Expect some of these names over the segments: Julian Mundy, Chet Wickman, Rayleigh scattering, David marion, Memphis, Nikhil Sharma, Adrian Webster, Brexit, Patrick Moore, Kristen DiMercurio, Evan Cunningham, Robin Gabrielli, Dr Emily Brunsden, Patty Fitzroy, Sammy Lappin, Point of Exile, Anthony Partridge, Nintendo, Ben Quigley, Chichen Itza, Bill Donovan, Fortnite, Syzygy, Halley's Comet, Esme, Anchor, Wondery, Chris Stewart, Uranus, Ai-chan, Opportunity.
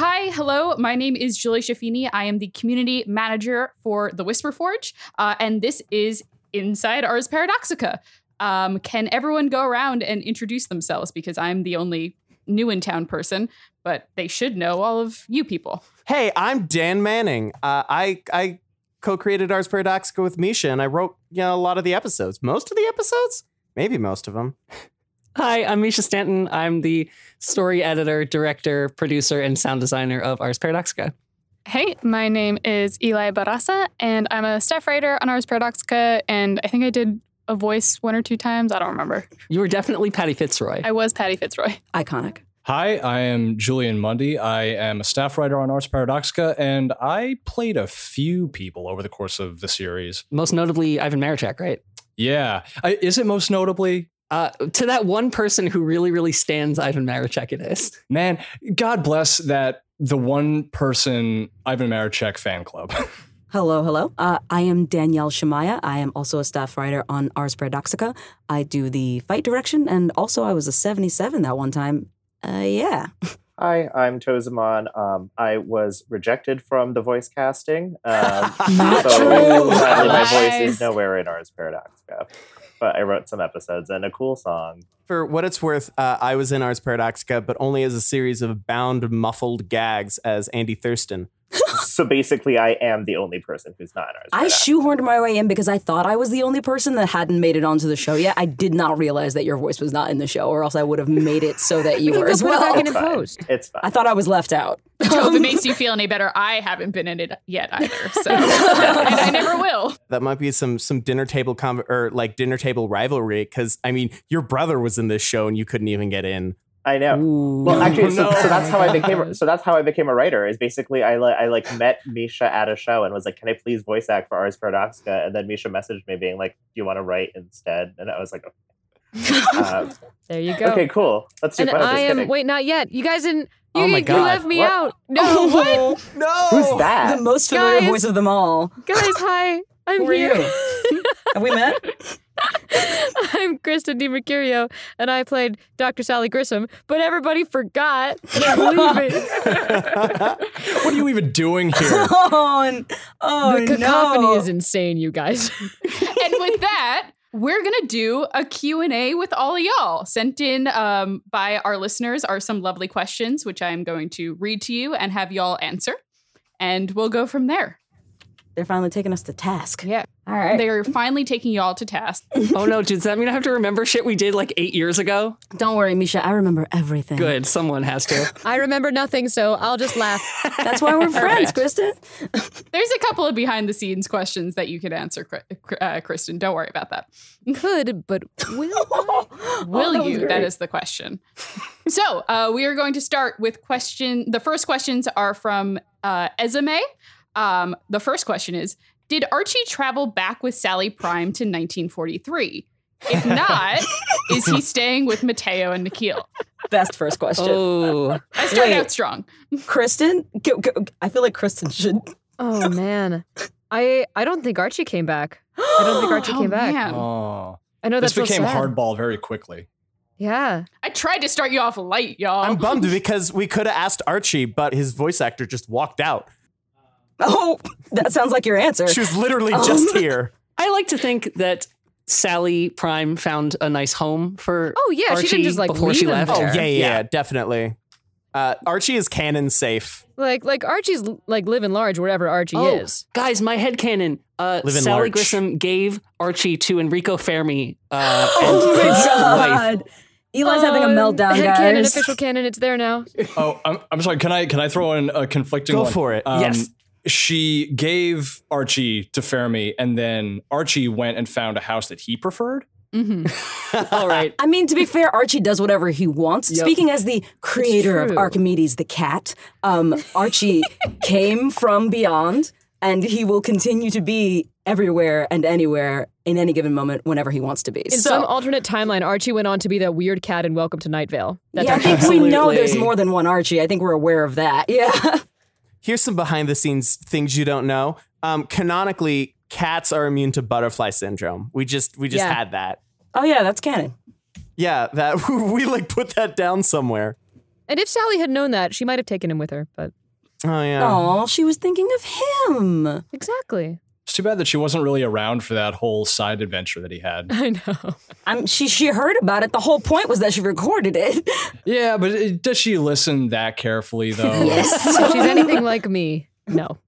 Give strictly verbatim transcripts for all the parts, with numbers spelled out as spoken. Hi, hello. My name is Julie Schaffini. I am the community manager for the Whisperforge, uh, and this is Inside Ars Paradoxica. Um, can everyone go around and introduce themselves? Because I'm the only new in town person, but they should know all of you people. Hey, I'm Dan Manning. Uh, I I co-created Ars Paradoxica with Misha, and I wrote you know, a lot of the episodes. Most of the episodes? Maybe most of them. Hi, I'm Misha Stanton. I'm the story editor, director, producer, and sound designer of Ars Paradoxica. Hey, my name is Eli Barassa, and I'm a staff writer on Ars Paradoxica, and I think I did a voice one or two times. I don't remember. You were definitely Patty Fitzroy. I was Patty Fitzroy. Iconic. Hi, I am Julian Mundy. I am a staff writer on Ars Paradoxica, and I played a few people over the course of the series. Most notably, Ivan Marichak, right? Yeah. I, is it most notably? Uh, to that one person who really, really stands Ivan Marichak, it is. Man, God bless that the one person Ivan Marichak fan club. Hello, hello. Uh, I am Danielle Shamaya. I am also a staff writer on Ars Paradoxica. I do the fight direction, and also I was a seventy-seven that one time. Uh, yeah. Hi, I'm Tozaman. Um, I was rejected from the voice casting. Um, Not so true. Sadly, my voice is nowhere in Ars Paradoxica. But I wrote some episodes and a cool song. For what it's worth, uh, I was in Ars Paradoxica, but only as a series of bound, muffled gags as Andy Thurston. So basically, I am the only person who's not in Ars Paradoxica. I shoehorned my way in because I thought I was the only person that hadn't made it onto the show yet. I did not realize that your voice was not in the show, or else I would have made it so that you were as well. It's fine. It's fine. I thought I was left out. So if it makes you feel any better, I haven't been in it yet either. So and I never will. That might be some some dinner table com- or like dinner table rivalry, because I mean, your brother was in this show and you couldn't even get in. I know. Ooh, well, actually, no. so, so that's how I became. So that's how I became a writer. Is basically I like I like met Misha at a show and was like, "Can I please voice act for Ars Paradoxica?" And then Misha messaged me being like, "Do you want to write instead?" And I was like, "Okay." Um, there you go. Okay, cool. Let's do. And fun. I am. Kidding. Wait, not yet. You guys didn't. You, oh my God. You left me what? out. No. Oh, what? No. Who's that? The most familiar guys, voice of them all. Guys, hi. I'm Who here. Are you? Have we met? I'm Kristen DiMercurio, and I played Doctor Sally Grissom, but everybody forgot. Believe it. What are you even doing here? Oh, and, oh the cacophony no. is insane, you guys. And with that, we're going to do a Q and A with all of y'all. Sent in um, by our listeners are some lovely questions, which I'm going to read to you and have y'all answer. And we'll go from there. They're finally taking us to task. Yeah. All right. They are finally taking y'all to task. Oh, no. Does that mean I have to remember shit we did like eight years ago? Don't worry, Misha. I remember everything. Good. Someone has to. I remember nothing, so I'll just laugh. That's why we're friends, Kristen. There's a couple of behind the scenes questions that you could answer, uh, Kristen. Don't worry about that. Could, but will I? Will oh, you? That is the question. So uh, we are going to start with question. The first questions are from uh, Esme. Um, the first question is, did Archie travel back with Sally Prime to nineteen forty-three? If not, is he staying with Mateo and Nikhil? Best first question. Oh, I started Wait. out strong. Kristen? Go, go, I feel like Kristen should. Oh, man. I, I don't think Archie came back. I don't think Archie oh, came back. Man. Oh, I know. This became hardball very quickly. Yeah. I tried to start you off light, y'all. I'm bummed because we could have asked Archie, but his voice actor just walked out. Oh, that sounds like your answer. She was literally um, just here. I like to think that Sally Prime found a nice home for Oh, yeah, Archie she didn't just, like, before she left. Oh, yeah, yeah, yeah, definitely. Uh, Archie is canon safe. Like, like Archie's, like, living large wherever Archie oh, is. Guys, my headcanon. Uh, Sally large. Grissom gave Archie to Enrico Fermi. Uh, oh, my God. Wife. Eli's um, having a meltdown, head guys. Headcanon, official canon, it's there now. Oh, I'm, I'm sorry, can I can I throw in a conflicting Go one? Go for it. Um, yes. She gave Archie to Fermi, and then Archie went and found a house that he preferred. Mm-hmm. All right. I mean, to be fair, Archie does whatever he wants. Yep. Speaking as the creator of Archimedes the cat, um, Archie came from beyond, and he will continue to be everywhere and anywhere in any given moment whenever he wants to be. In so, some alternate timeline, Archie went on to be that weird cat in Welcome to Night Vale. That's yeah, I think we know there's more than one Archie. I think we're aware of that. Yeah. Here's some behind-the-scenes things you don't know. Um, canonically, cats are immune to butterfly syndrome. We just we just yeah. had that. Oh yeah, that's canon. Yeah, that we like put that down somewhere. And if Sally had known that, she might have taken him with her, but... Oh, yeah. Aw, she was thinking of him. Exactly. It's too bad that she wasn't really around for that whole side adventure that he had. I know. I'm, she she heard about it. The whole point was that she recorded it. Yeah, but it, does she listen that carefully, though? Yes. If she's anything like me, no.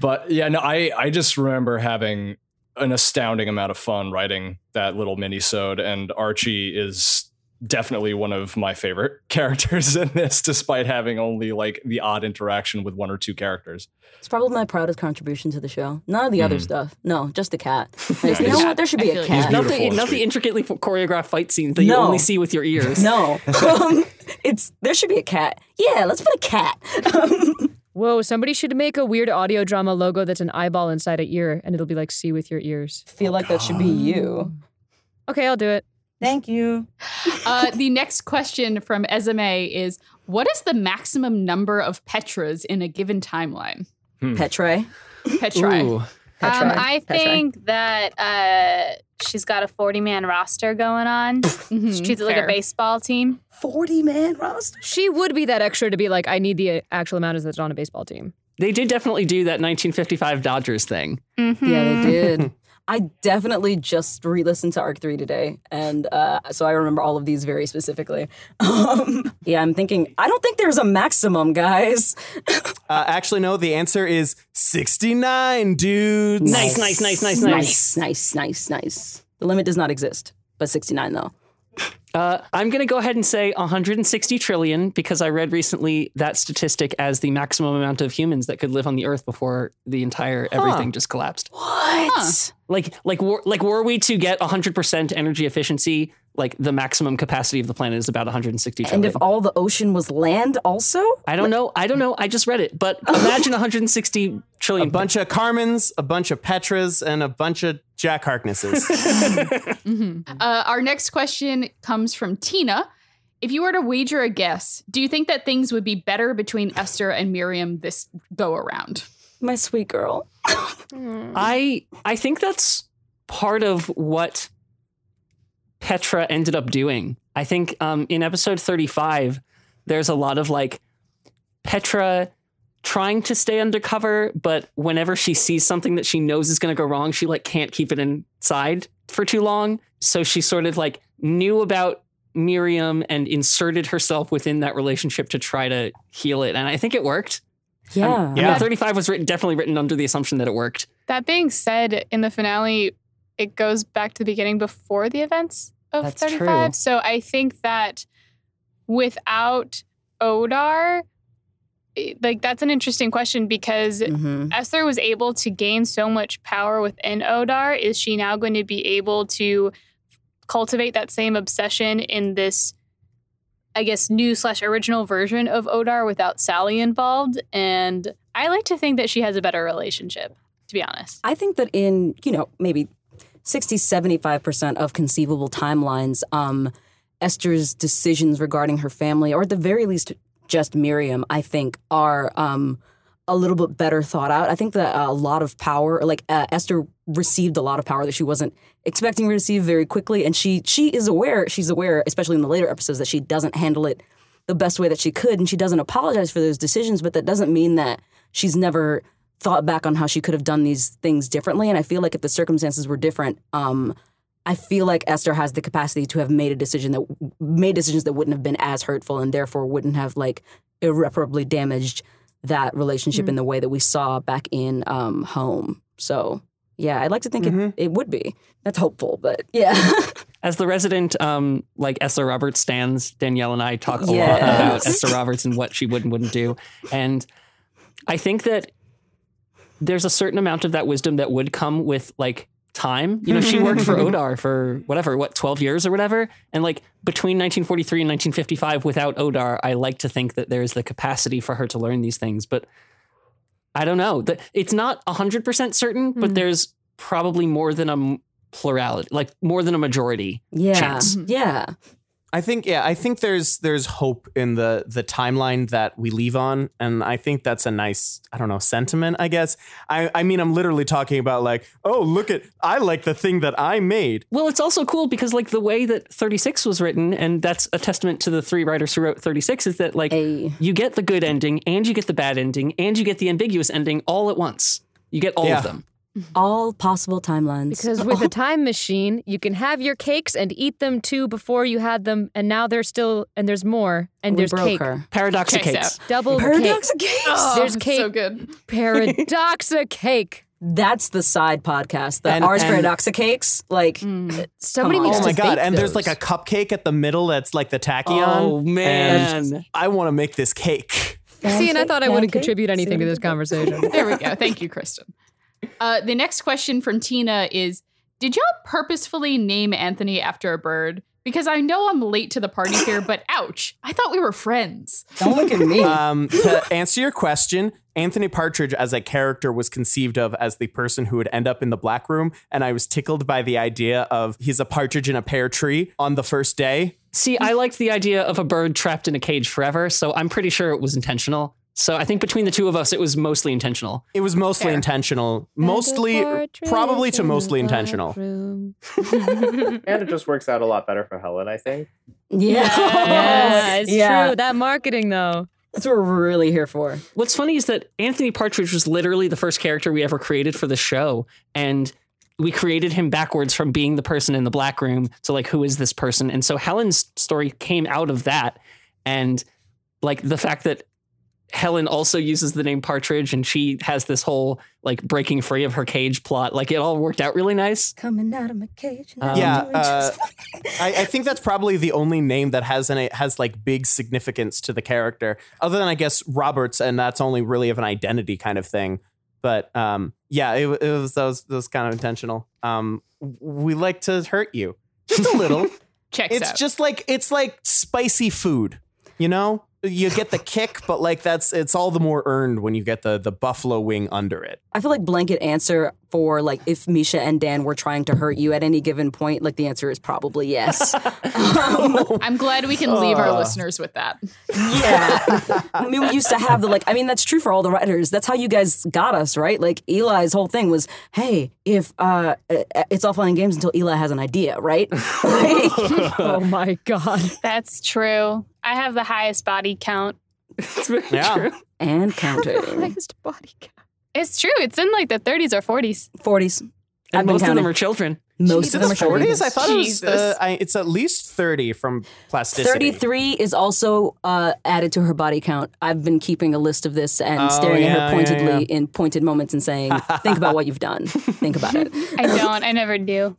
But, yeah, no, I, I just remember having an astounding amount of fun writing that little mini-sode, and Archie is... definitely one of my favorite characters in this, despite having only like the odd interaction with one or two characters. It's probably my proudest contribution to the show. None of the mm. other stuff. No, just the cat. Like, you know what? There should be a cat. Not the, not the intricately choreographed fight scenes that no. you only see with your ears. No, um, it's there should be a cat. Yeah, let's put a cat. Um, Whoa, somebody should make a weird audio drama logo that's an eyeball inside an ear, and it'll be like, see with your ears. I feel oh, like God. That should be you. Okay, I'll do it. Thank you. uh, the next question from Esme is, what is the maximum number of Petras in a given timeline? Hmm. Petrae. Petrae. Ooh. Petrae. Um, I Petrae. think that uh, she's got a forty-man roster going on. Mm-hmm. She treats it like a baseball team. forty-man roster? She would be that extra to be like, I need the actual amount that's on a baseball team. They did definitely do that nineteen fifty-five Dodgers thing. Mm-hmm. Yeah, they did. I definitely just re-listened to Arc three today, and uh, so I remember all of these very specifically. Um, yeah, I'm thinking, I don't think there's a maximum, guys. uh, actually, no, the answer is sixty-nine, dudes. Nice, nice, nice, nice, nice. Nice, nice, nice, nice. The limit does not exist, but sixty-nine, though. Uh, I'm going to go ahead and say one hundred sixty trillion, because I read recently that statistic as the maximum amount of humans that could live on the Earth before the entire huh. everything just collapsed. What? Huh. Like, like, were, like, were we to get one hundred percent energy efficiency, like the maximum capacity of the planet is about one hundred sixty trillion. And if all the ocean was land also? I don't like, know. I don't know. I just read it. But imagine one hundred sixty trillion. A bunch of Carmens, a bunch of Petras, and a bunch of Jack Harknesses. mm-hmm. uh, our next question comes from Tina. If you were to wager a guess, do you think that things would be better between Esther and Miriam this go around? My sweet girl. I I think that's part of what Petra ended up doing. I think um, in episode thirty-five, there's a lot of like Petra trying to stay undercover, but whenever she sees something that she knows is going to go wrong, she like can't keep it inside for too long. So she sort of like knew about Miriam and inserted herself within that relationship to try to heal it. And I think it worked. Yeah. Um, yeah. thirty-five was written, definitely written under the assumption that it worked. That being said, in the finale, it goes back to the beginning before the events of That's thirty-five. True. So I think that without Odar, like that's an interesting question because mm-hmm. Esther was able to gain so much power within Odar. Is she now going to be able to cultivate that same obsession in this, I guess, new slash original version of Odar without Sally involved? And I like to think that she has a better relationship, to be honest. I think that in, you know, maybe sixty, seventy-five percent of conceivable timelines, um, Esther's decisions regarding her family, or at the very least just Miriam, I think, are um, a little bit better thought out. I think that uh, a lot of power, like uh, Esther received a lot of power that she wasn't expecting to receive very quickly. And she she is aware, she's aware, especially in the later episodes, that she doesn't handle it the best way that she could. And she doesn't apologize for those decisions, but that doesn't mean that she's never thought back on how she could have done these things differently. And I feel like if the circumstances were different, um, I feel like Esther has the capacity to have made a decision that made decisions that wouldn't have been as hurtful and therefore wouldn't have like irreparably damaged that relationship mm-hmm. in the way that we saw back in um, Home. So yeah, I'd like to think mm-hmm. it, it would be. That's hopeful, but yeah. As the resident, um, like Esther Roberts stands, Danielle and I talk a yes. lot about Esther Roberts and what she would and wouldn't do. And I think that there's a certain amount of that wisdom that would come with like time. You know, she worked for Odar for whatever, what, twelve years or whatever. And like between nineteen forty-three and nineteen fifty-five, without Odar, I like to think that there's the capacity for her to learn these things. But I don't know. It's not one hundred percent certain, mm-hmm. but there's probably more than a plurality, like more than a majority yeah. chance. Yeah. I think, yeah, I think there's there's hope in the the timeline that we leave on. And I think that's a nice, I don't know, sentiment, I guess. I, I mean, I'm literally talking about like, oh, look at, I like the thing that I made. Well, it's also cool because like the way that thirty-six was written, and that's a testament to the three writers who wrote thirty-six, is that like a. you get the good ending and you get the bad ending and you get the ambiguous ending all at once. You get all yeah. of them. All possible timelines. Because with a time machine, you can have your cakes and eat them too before you had them. And now there's still, and there's more. And we there's cake. Her. Paradoxica cakes. Double Paradoxica cake. Oh, there's cake. So good. Paradoxica cake. That's the side podcast. The and, Ars Paradoxica cakes. Like, mm, somebody needs to bake those. Oh my God. And there's like a cupcake at the middle that's like the tachyon. Oh man. And I want to make this cake. Pancake, See, and I thought I wouldn't contribute anything to this conversation. There we go. Thank you, Kristen. Uh, the next question from Tina is, did y'all purposefully name Anthony after a bird? Because I know I'm late to the party here, but ouch, I thought we were friends. Don't look at me. Um, to answer your question, Anthony Partridge as a character was conceived of as the person who would end up in the black room. And I was tickled by the idea of he's a partridge in a pear tree on the first day. See, I liked the idea of a bird trapped in a cage forever, so I'm pretty sure it was intentional. So I think between the two of us, it was mostly intentional. It was mostly Fair. intentional, mostly probably to mostly intentional. And it just works out a lot better for Helen, I think. Yeah, yes, it's yeah. true. That marketing, though. That's what we're really here for. What's funny is that Anthony Partridge was literally the first character we ever created for the show. And we created him backwards from being the person in the black room to like, who is this person? And so Helen's story came out of that. And like the fact that Helen also uses the name Partridge, and she has this whole like breaking free of her cage plot. Like it all worked out really nice. Coming out of my cage. Um, yeah, uh, I, I think that's probably the only name that has an, has like big significance to the character, other than I guess Roberts, and that's only really of an identity kind of thing. But um, yeah, it, it was that was, was kind of intentional. Um, we like to hurt you just a little. Checks it's out. It's just like it's like spicy food, you know. You get the kick, but like that's it's all the more earned when you get the the buffalo wing under it. I feel like blanket answer for like if Misha and Dan were trying to hurt you at any given point, like the answer is probably yes. um, I'm glad we can leave uh, our listeners with that. Yeah. I mean, we used to have the like, I mean, that's true for all the writers. That's how you guys got us, right? Like Eli's whole thing was, hey, if uh, it's all fun and games until Eli has an idea, right? Like, oh my God. That's true. I have the highest body count. It's really yeah. true. And counting. The highest body count. It's true. It's in like the thirties or forties. forties. And I've most of them are children. Most Jesus. Of them are children. forties? I thought Jesus. It was, uh, I, it's at least thirty from plasticity. thirty-three is also uh, added to her body count. I've been keeping a list of this and oh, staring yeah, at her pointedly yeah, yeah. in pointed moments and saying, think about what you've done. Think about it. I don't. I never do.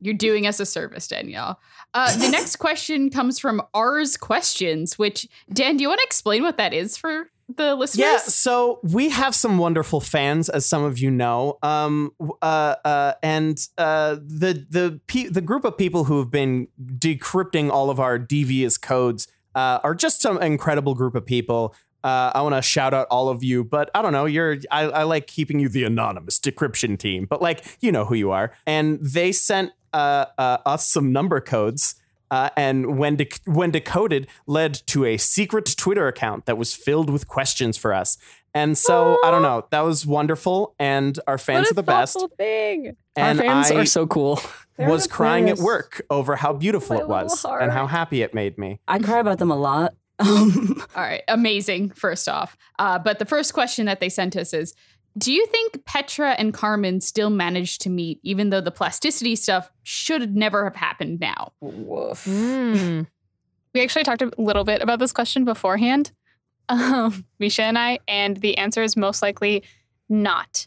You're doing us a service, Danielle. Uh, the next question comes from R's Questions, which, Dan, do you want to explain what that is for the listeners? Yeah, so we have some wonderful fans, as some of you know. Um, uh, uh, and uh, the, the, pe- the group of people who have been decrypting all of our devious codes uh, are just some incredible group of people. Uh, I want to shout out all of you, but I don't know. You're I, I like keeping you the anonymous decryption team, but like, you know who you are. And they sent Uh, uh, us some number codes, uh, and when de- when decoded, led to a secret Twitter account that was filled with questions for us. And so Aww. I don't know, that was wonderful, and our fans are the best. Thing. And our fans I are so cool. They're was crying at work over how beautiful My it was heart. And how happy it made me. I cry about them a lot. All right, amazing. First off, uh, but the first question that they sent us is. Do you think Petra and Carmen still managed to meet, even though the plasticity stuff should never have happened now? Woof. Mm. We actually talked a little bit about this question beforehand, um, Misha and I, and the answer is most likely not.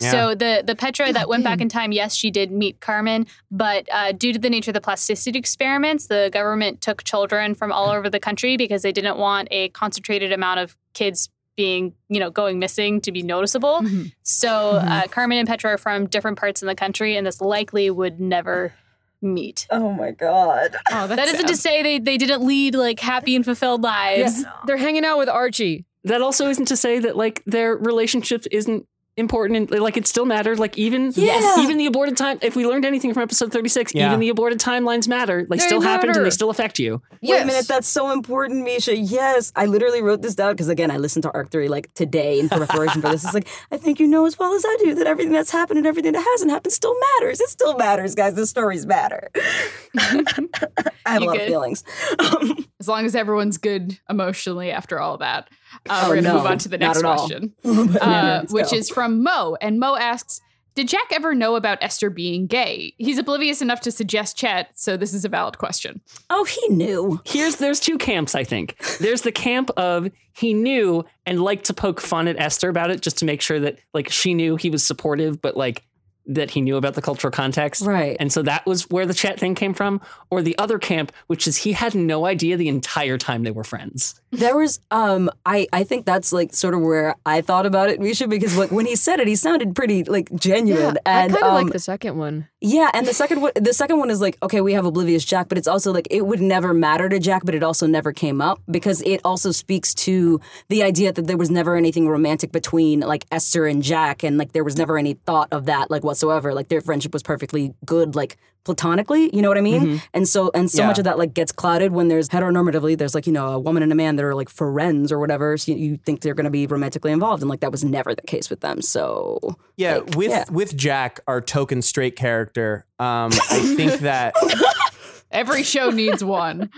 Yeah. So the, the Petra God that went man. back in time, yes, she did meet Carmen, but uh, due to the nature of the plasticity experiments, the government took children from all over the country because they didn't want a concentrated amount of kids being, you know, going missing to be noticeable. Mm-hmm. So uh, Carmen and Petra are from different parts in the country, and this likely would never meet. Oh, my God. Oh, that isn't to say they, they didn't lead, like, happy and fulfilled lives. Yeah. No. They're hanging out with Archie. That also isn't to say that, like, their relationship isn't important and like it still mattered. Like even yes. even the aborted time, if we learned anything from episode thirty-six, yeah. even the aborted timelines matter. Like they still matter. happened and they still affect you. Yes. Wait a minute, that's so important, Misha. Yes. I literally wrote this down because again I listened to Arc three like today in preparation for this. It's like, I think you know as well as I do that everything that's happened and everything that hasn't happened still matters. It still matters, guys. The stories matter. I have you a lot good. of feelings. As long as everyone's good emotionally after all that. Uh, oh, we're going to no, move on to the next question, uh, which is from Mo. And Mo asks, did Jack ever know about Esther being gay? He's oblivious enough to suggest Chet, so this is a valid question. Oh, he knew. Here's There's two camps, I think. There's the camp of he knew and liked to poke fun at Esther about it just to make sure that like she knew he was supportive, but like that he knew about the cultural context. Right. And so that was where the Chet thing came from. Or the other camp, which is he had no idea the entire time they were friends. There was, um, I, I think that's like sort of where I thought about it, Misha, because like when he said it, he sounded pretty like genuine. Yeah, and I kind of um, like the second one. Yeah, and the second one, the second one is like, okay, we have oblivious Jack, but it's also like it would never matter to Jack, but it also never came up because it also speaks to the idea that there was never anything romantic between like Esther and Jack, and like there was never any thought of that like whatsoever. Like their friendship was perfectly good, like platonically, you know what I mean? Mm-hmm. And so and so yeah. much of that like gets clouded when there's heteronormatively, there's like, you know, a woman and a man that are like friends or whatever. So you, you think they're going to be romantically involved, and like that was never the case with them. So yeah, like, with yeah. with Jack, our token straight character, um, I think that every show needs one.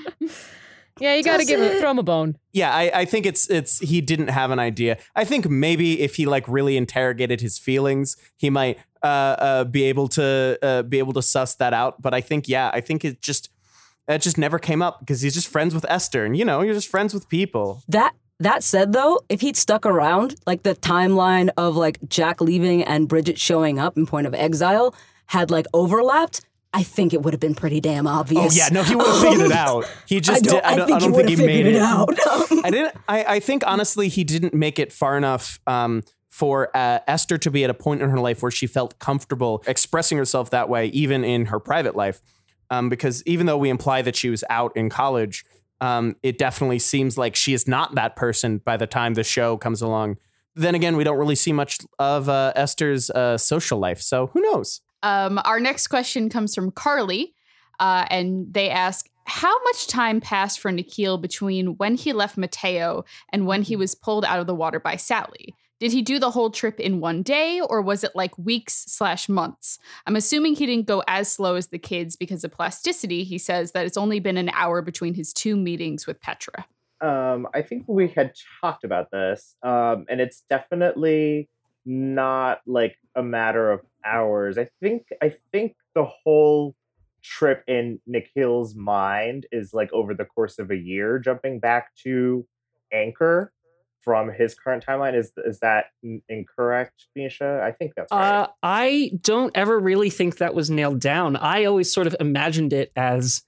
Yeah, you got to give him throw him a bone. Yeah, I, I think it's it's he didn't have an idea. I think maybe if he like really interrogated his feelings, he might. Uh, uh, be able to uh, be able to suss that out. But I think, yeah, I think it just it just never came up because he's just friends with Esther. And, you know, you're just friends with people. That that said, though, if he'd stuck around, like the timeline of like Jack leaving and Bridget showing up in Point of Exile had like overlapped, I think it would have been pretty damn obvious. Oh, yeah. No, he would have figured it out. He just I don't, did, I don't, I think, I don't he, think he made it. it out. I didn't. I, I think, honestly, he didn't make it far enough um for uh, Esther to be at a point in her life where she felt comfortable expressing herself that way, even in her private life. Um, because even though we imply that she was out in college, um, it definitely seems like she is not that person by the time the show comes along. Then again, we don't really see much of uh, Esther's uh, social life. So who knows? Um, our next question comes from Carly. Uh, and they ask, how much time passed for Nikhil between when he left Mateo and when he was pulled out of the water by Sally? Did he do the whole trip in one day, or was it like weeks slash months? I'm assuming he didn't go as slow as the kids because of plasticity. He says that it's only been an hour between his two meetings with Petra. Um, I think we had talked about this, um, and it's definitely not like a matter of hours. I think I think the whole trip in Nikhil's mind is like over the course of a year, jumping back to Anchor. From his current timeline, is is that incorrect, Misha? I think that's right. Uh, I don't ever really think that was nailed down. I always sort of imagined it as,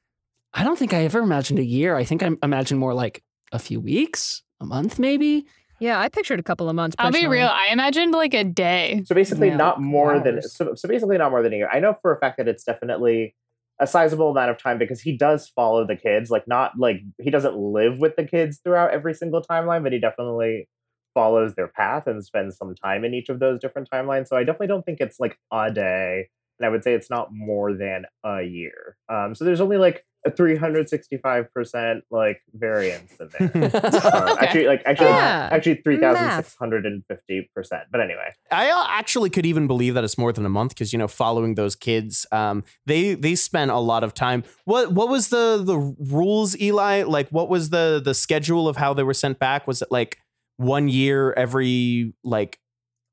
I don't think I ever imagined a year. I think I imagined more like a few weeks, a month maybe. Yeah, I pictured a couple of months. I'll be real. I imagined like a day. So basically yeah, not more hours. than, so, so basically not more than a year. I know for a fact that it's definitely a sizable amount of time because he does follow the kids, like not like he doesn't live with the kids throughout every single timeline, but he definitely follows their path and spends some time in each of those different timelines. So I definitely don't think it's like a day. And I would say it's not more than a year. Um, so there's only like a three hundred sixty-five percent like variance in there. um, okay. Actually, like actually, yeah. actually three thousand six hundred fifty percent. But anyway, I actually could even believe that it's more than a month because, you know, following those kids, um, they they spent a lot of time. What what was the the rules, Eli? Like, what was the the schedule of how they were sent back? Was it like one year every like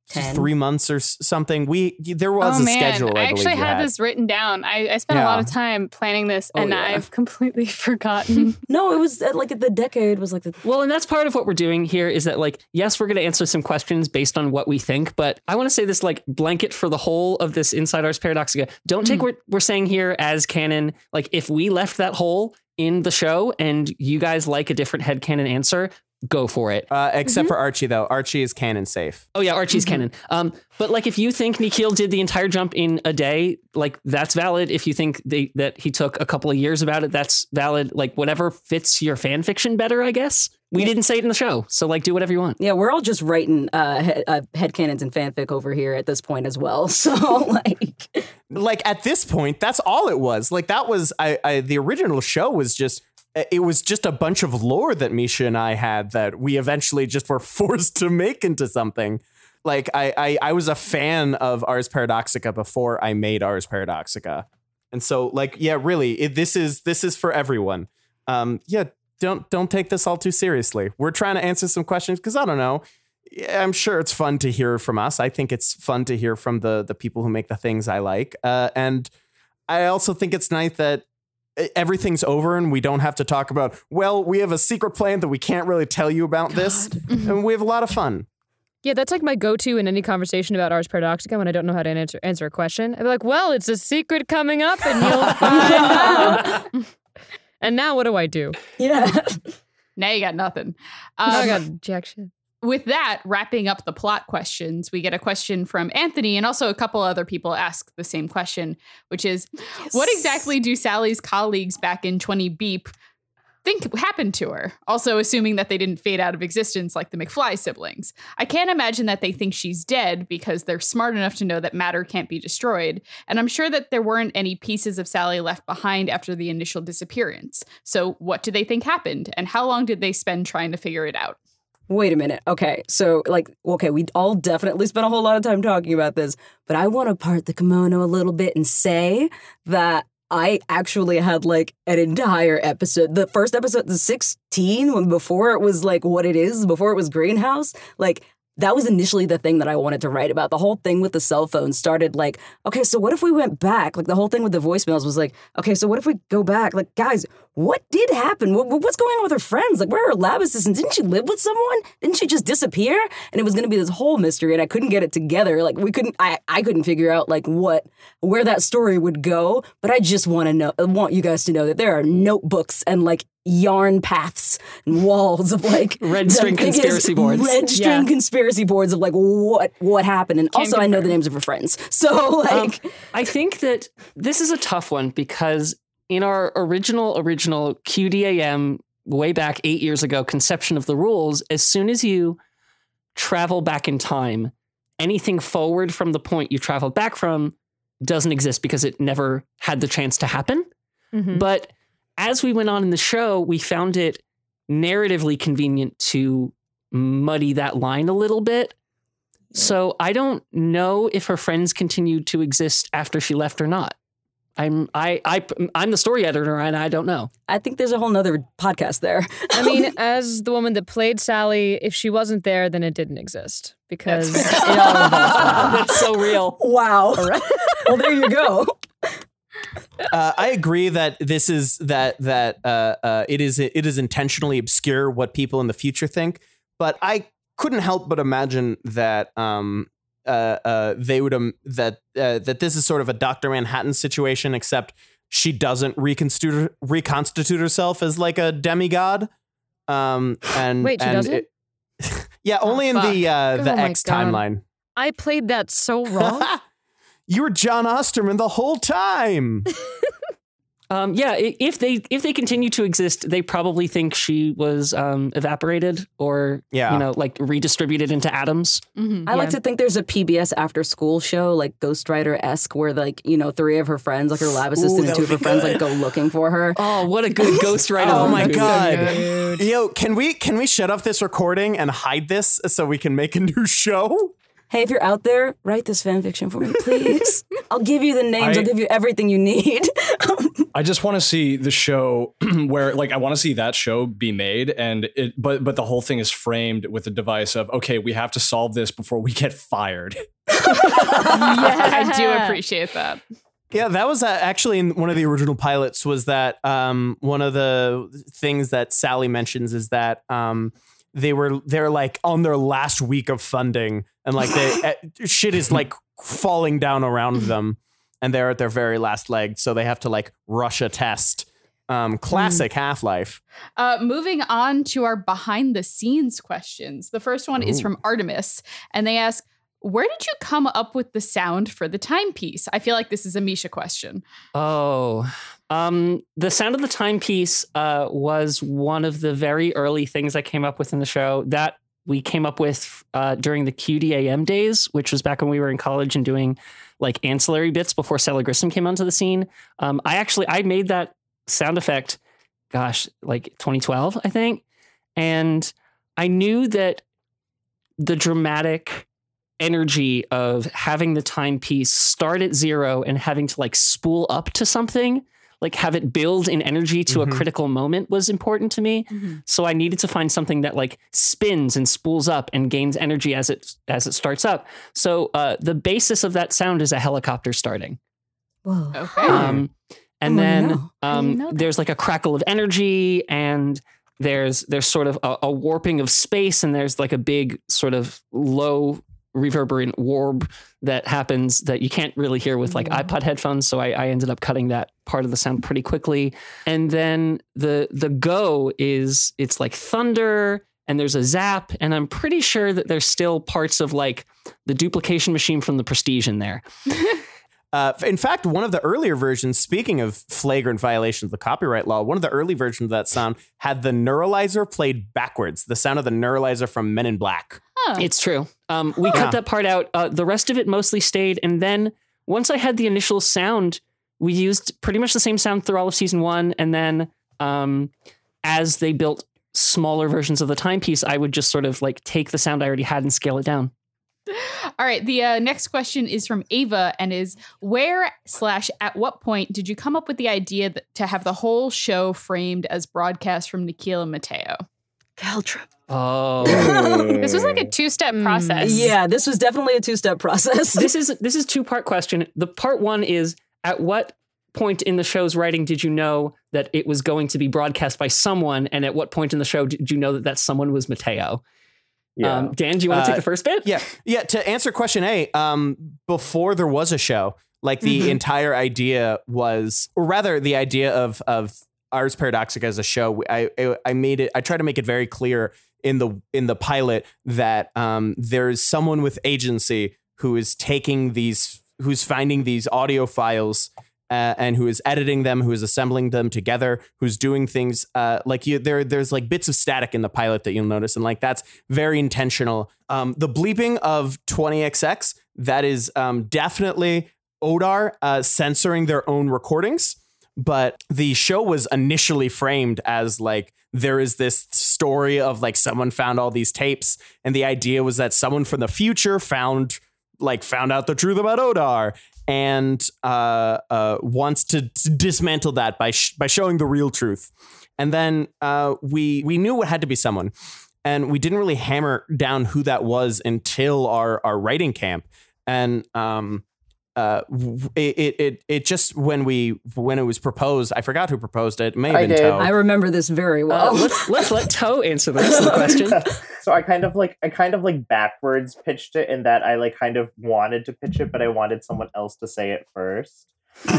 ten three months or something? We there was oh, a man. schedule. I, I actually had, had this written down. I, I spent yeah. a lot of time planning this, oh, and yeah. I've completely forgotten. No, it was like the decade was like the well, and that's part of what we're doing here is that like yes, we're going to answer some questions based on what we think, but I want to say this like blanket for the whole of this Inside Ars Paradoxica. Don't take mm. what we're saying here as canon. Like if we left that hole in the show, and you guys like a different headcanon answer, go for it. Uh, except mm-hmm. for Archie, though. Archie is canon safe. Oh, yeah. Archie's mm-hmm. canon. Um, but like if you think Nikhil did the entire jump in a day, like that's valid. If you think they, that he took a couple of years about it, that's valid. Like whatever fits your fan fiction better, I guess. we didn't say it in the show, so like do whatever you want. Yeah, we're all just writing uh, he- uh, headcanons and fanfic over here at this point as well. So like, like at this point, that's all it was. Like that was I, I the original show was just. It was just a bunch of lore that Misha and I had that we eventually just were forced to make into something. Like I, I, I was a fan of Ars Paradoxica before I made Ars Paradoxica. And so like, yeah, really, it, this is this is for everyone. Um, yeah, don't don't take this all too seriously. We're trying to answer some questions because I don't know. I'm sure it's fun to hear from us. I think it's fun to hear from the the people who make the things I like. Uh, and I also think it's nice that everything's over and we don't have to talk about, well, we have a secret plan that we can't really tell you about God. This. And we have a lot of fun. Yeah, that's like my go-to in any conversation about Ars Paradoxica when I don't know how to answer, answer a question. I'd be like, well, it's a secret coming up and you'll find out. And now what do I do? Yeah. Now you got nothing. Um, now I got jack shit. With that, wrapping up the plot questions, we get a question from Anthony and also a couple other people ask the same question, which is, yes. What exactly do Sally's colleagues back in twenty Beep think happened to her? Also assuming that they didn't fade out of existence like the McFly siblings. I can't imagine that they think she's dead because they're smart enough to know that matter can't be destroyed. And I'm sure that there weren't any pieces of Sally left behind after the initial disappearance. So what do they think happened? And how long did they spend trying to figure it out? Wait a minute. Okay, so like, okay, we all definitely spent a whole lot of time talking about this, but I want to part the kimono a little bit and say that I actually had like an entire episode. The first episode, the sixteen, when before it was like what it is, before it was Greenhouse, like that was initially the thing that I wanted to write about. The whole thing with the cell phone started like, okay, so what if we went back? Like the whole thing with the voicemails was like, okay, so what if we go back? Like, guys, what did happen? What, what's going on with her friends? Like, where are her lab assistants? Didn't she live with someone? Didn't she just disappear? And it was going to be this whole mystery, and I couldn't get it together. Like, we couldn't, I, I couldn't figure out like what, where that story would go. But I just want to know, I want you guys to know that there are notebooks and like yarn paths and walls of like red string conspiracy boards, red string yeah. conspiracy boards of like what what happened, and Can also compare. I know the names of her friends. So like, um, I think that this is a tough one because in our original original Q D A M way back eight years ago conception of the rules, as soon as you travel back in time, anything forward from the point you traveled back from doesn't exist because it never had the chance to happen. Mm-hmm. But as we went on in the show, we found it narratively convenient to muddy that line a little bit. So I don't know if her friends continued to exist after she left or not. I'm I, I I'm the story editor and I don't know. I think there's a whole nother podcast there. I mean, as the woman that played Sally, if she wasn't there, then it didn't exist because that's, it all that's so real. Wow. All right. Well, there you go. Uh, I agree that this is that that uh, uh, it is it is intentionally obscure what people in the future think, but I couldn't help but imagine that um, uh, uh, they would um, that uh, that this is sort of a Doctor Manhattan situation, except she doesn't reconstitute reconstitute herself as like a demigod. Um, and wait, she and doesn't? It, yeah, only oh, in fuck. the uh, the oh X timeline. I played that so wrong. You were John Osterman the whole time. um, yeah, if they if they continue to exist, they probably think she was um, evaporated or, yeah. you know, like redistributed into atoms. Mm-hmm, I yeah. like to think there's a P B S after school show like Ghost Rider-esque where like, you know, three of her friends, like her lab assistant Ooh, and two of her good. friends like go looking for her. Oh, what a good Ghost Rider. Oh, my God. So Yo, can we can we shut off this recording and hide this so we can make a new show? Hey, if you're out there, write this fan fiction for me, please. I'll give you the names. I, I'll give you everything you need. I just want to see the show where, like, I want to see that show be made, and it, but but the whole thing is framed with the device of, okay, we have to solve this before we get fired. Yeah, I do appreciate that. Yeah, that was uh, actually in one of the original pilots. Was that um, one of the things that Sally mentions is that. Um, They were they're like on their last week of funding and like they shit is like falling down around them and they're at their very last leg. So they have to like rush a test. Um, classic mm. Half-Life. Uh, moving on to our behind the scenes questions. The first one Ooh. is from Artemis and they ask, where did you come up with the sound for the timepiece? I feel like this is a Misha question. Oh, Um, the sound of the timepiece uh, was one of the very early things I came up with in the show that we came up with uh, during the Q D A M days, which was back when we were in college and doing like ancillary bits before Sally Grissom came onto the scene. Um, I actually, I made that sound effect, gosh, like twenty twelve, I think. And I knew that the dramatic energy of having the timepiece start at zero and having to like spool up to something, like have it build in energy to mm-hmm. a critical moment was important to me. Mm-hmm. So I needed to find something that like spins and spools up and gains energy as it, as it starts up. So uh, the basis of that sound is a helicopter starting. Whoa. Okay. Um, and then um, there's like a crackle of energy and there's, there's sort of a, a warping of space and there's like a big sort of low reverberant warb that happens that you can't really hear with like iPod headphones. So I, I ended up cutting that part of the sound pretty quickly. And then the the go is it's like thunder and there's a zap. And I'm pretty sure that there's still parts of like the duplication machine from The Prestige in there. uh, in fact, one of the earlier versions, speaking of flagrant violations of the copyright law, one of the early versions of that sound had the neuralizer played backwards, the sound of the neuralizer from Men in Black. It's true. Um, we huh. cut that part out. Uh, the rest of it mostly stayed. And then once I had the initial sound, we used pretty much the same sound through all of season one. And then um, as they built smaller versions of the timepiece, I would just sort of like take the sound I already had and scale it down. All right. The uh, next question is from Ava and is where slash at what point did you come up with the idea that, to have the whole show framed as broadcast from Nikhil and Mateo? Caltrip. Oh, this was like a two-step process. Yeah, this was definitely a two-step process. This is this is two-part question. The part one is at what point in the show's writing did you know that it was going to be broadcast by someone, and at what point in the show did you know that that someone was Mateo? Yeah. Um, Dan, do you want to uh, take the first bit? Yeah, yeah. To answer question A, um, before there was a show, like the mm-hmm. entire idea was, or rather, the idea of of. Ars Paradoxica as a show, I, I I made it. I tried to make it very clear in the in the pilot that um, there is someone with agency who is taking these, who's finding these audio files uh, and who is editing them, who is assembling them together, who's doing things uh, like you. There, there's like bits of static in the pilot that you'll notice, and like that's very intentional. Um, the bleeping of twenty X X, that is um, definitely Odar uh, censoring their own recordings. But the show was initially framed as like there is this story of like someone found all these tapes. And the idea was that someone from the future found like found out the truth about Odar and uh, uh, wants to dismantle that by sh- by showing the real truth. And then uh, we we knew it had to be someone, and we didn't really hammer down who that was until our, our writing camp. And um Uh, it, it it it just when we when it was proposed, I forgot who proposed it. It may have I been Toe. I remember this very well. Uh, let's let's let Toe answer this question. So I kind of like I kind of like backwards pitched it in that I like kind of wanted to pitch it, but I wanted someone else to say it first.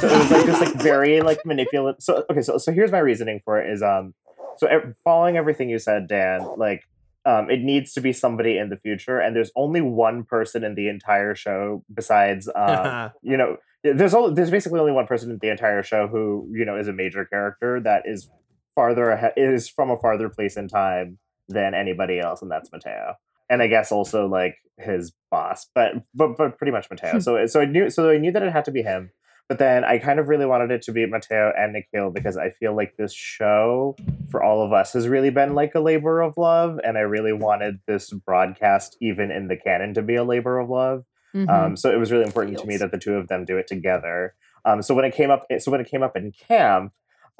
So it was like this like very like manipulative. So okay, so so here's my reasoning for it is um so following everything you said, Dan, like. Um, it needs to be somebody in the future, and there's only one person in the entire show besides, um, you know, there's only, there's basically only one person in the entire show who, you know, is a major character that is farther ahead, is from a farther place in time than anybody else, and that's Mateo, and I guess also like his boss, but but but pretty much Mateo. so so I knew so I knew that it had to be him, but then I kind of really wanted it to be Mateo and Nikhil because I feel like this show, for all of us, has really been like a labor of love, and I really wanted this broadcast, even in the canon, to be a labor of love. Mm-hmm. Um, so it was really important to me that the two of them do it together. Um, so when it came up, so when it came up in camp,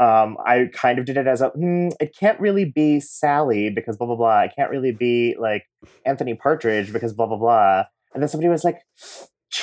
um, I kind of did it as a, mm, it can't really be Sally because blah blah blah. It can't really be like Anthony Partridge because blah blah blah. And then somebody was like,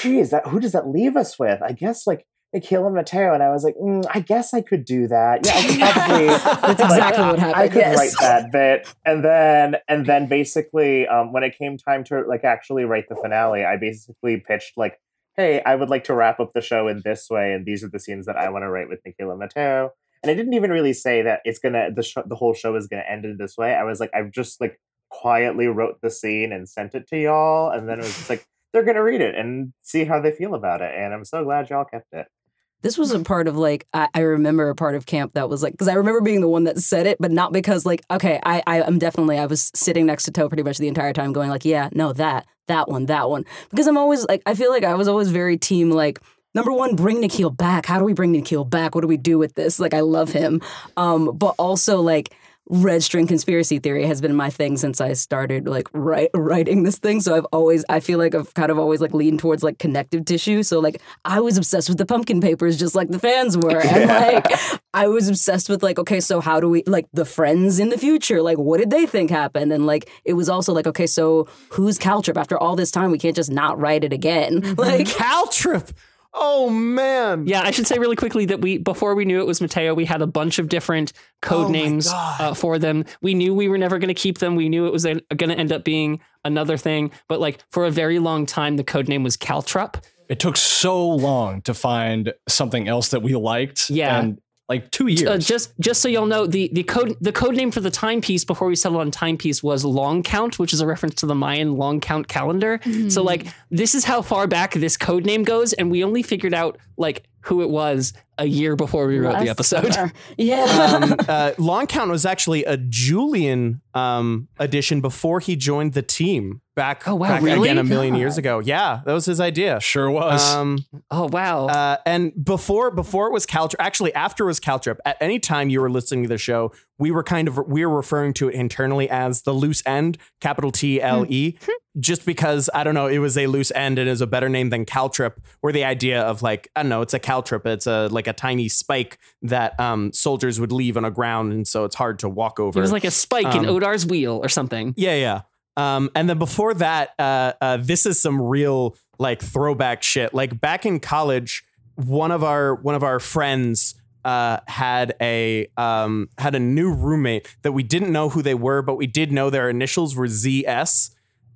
"Geez, that who does that leave us with?" I guess like. Nikhil and Mateo, and I was like, mm, I guess I could do that. Yeah, I could probably. That's exactly what happened. I could yes. write that bit, and then and then basically, um, when it came time to like actually write the finale, I basically pitched like, "Hey, I would like to wrap up the show in this way, and these are the scenes that I want to write with Nikhil and Mateo." And I didn't even really say that it's gonna the sh- the whole show is gonna end in this way. I was like, I've just like quietly wrote the scene and sent it to y'all, and then it was just like they're gonna read it and see how they feel about it. And I'm so glad y'all kept it. This was a part of, like, I, I remember a part of camp that was, like, because I remember being the one that said it, but not because, like, okay, I, I am definitely, I was sitting next to Toe pretty much the entire time going, like, yeah, no, that, that one, that one. Because I'm always, like, I feel like I was always very team, like, number one, bring Nikhil back. How do we bring Nikhil back? What do we do with this? Like, I love him. Um, but also, like, red string conspiracy theory has been my thing since I started, like, write, writing this thing. So I've always, I feel like I've kind of always, like, leaned towards, like, connective tissue. So, like, I was obsessed with the pumpkin papers just like the fans were. And, yeah. like, I was obsessed with, like, okay, so how do we, like, the friends in the future, like, what did they think happened? And, like, it was also, like, okay, so who's Caltrip? After all this time, we can't just not write it again. Mm-hmm. Like, Caltrip! Oh, man. Yeah, I should say really quickly that we before we knew it was Mateo, we had a bunch of different code oh names uh, for them. We knew we were never going to keep them. We knew it was going to end up being another thing. But, like, for a very long time, the code name was Caltrup. It took so long to find something else that we liked. Yeah. And, like, two years. Uh, just just so y'all know, the, the, code, the code name for the timepiece before we settled on timepiece was Long Count, which is a reference to the Mayan long count calendar. Mm-hmm. So, like, this is how far back this code name goes. And we only figured out, like, who it was a year before we wrote Last the episode. Summer. Yeah. um, uh, Long Count was actually a Julian um, edition before he joined the team back, oh, wow, back really? again a million God. years ago. Yeah, that was his idea. Sure was. Um, oh, wow. Uh, and before before it was Caltrip, actually after it was Caltrip, at any time you were listening to the show, we were kind of, we were referring to it internally as the loose end, capital T L E, just because, I don't know, it was a loose end and is a better name than Caltrip, or the idea of, like, I don't know, it's a Caltrip. It's a, like, a tiny spike that um, soldiers would leave on a ground, and so it's hard to walk over. It was like a spike um, in Odar's wheel or something. Yeah, yeah. Um, and then before that, uh, uh, this is some real, like, throwback shit. Like, back in college, one of our one of our friends uh, had a um, had a new roommate that we didn't know who they were, but we did know their initials were Z S.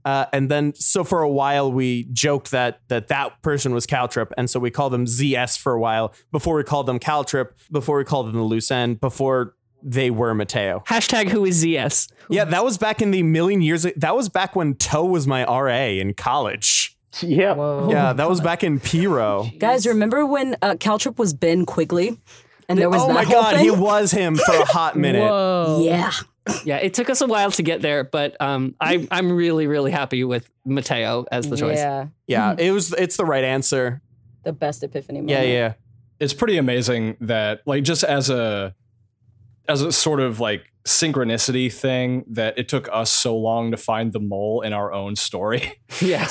Uh, and then, so for a while, we joked that that that person was Caltrip, and so we called them Z S for a while before we called them Caltrip, before we called them the Loose End, before they were Mateo. Hashtag who is Z S? Yeah, that was back in the million years. That was back when Toe was my R A in college. Yeah. Whoa. Yeah, that was back in P-Row. Guys, remember when uh, Caltrip was Ben Quigley? And there was oh that my whole god, thing? He was him for a hot minute. Whoa. Yeah. Yeah, it took us a while to get there, but um, I, I'm really, really happy with Mateo as the choice. Yeah, yeah, it was. It's the right answer. The best epiphany moment. Yeah, yeah. It's pretty amazing that, like, just as a as a sort of, like, synchronicity thing, that it took us so long to find the mole in our own story. Yeah.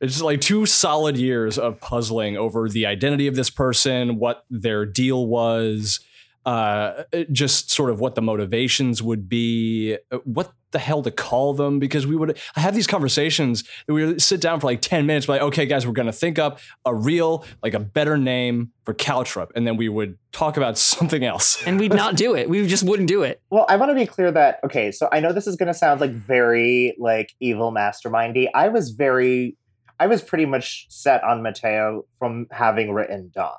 It's just, like, two solid years of puzzling over the identity of this person, what their deal was. Uh, just sort of what the motivations would be, what the hell to call them, because we would have these conversations and we would sit down for like ten minutes, like, okay, guys, we're going to think up a real, like, a better name for Caltrip. And then we would talk about something else. And we'd not do it. We just wouldn't do it. Well, I want to be clear that, okay, so I know this is going to sound like very, like, evil mastermindy. I was very, I was pretty much set on Mateo from having written Don.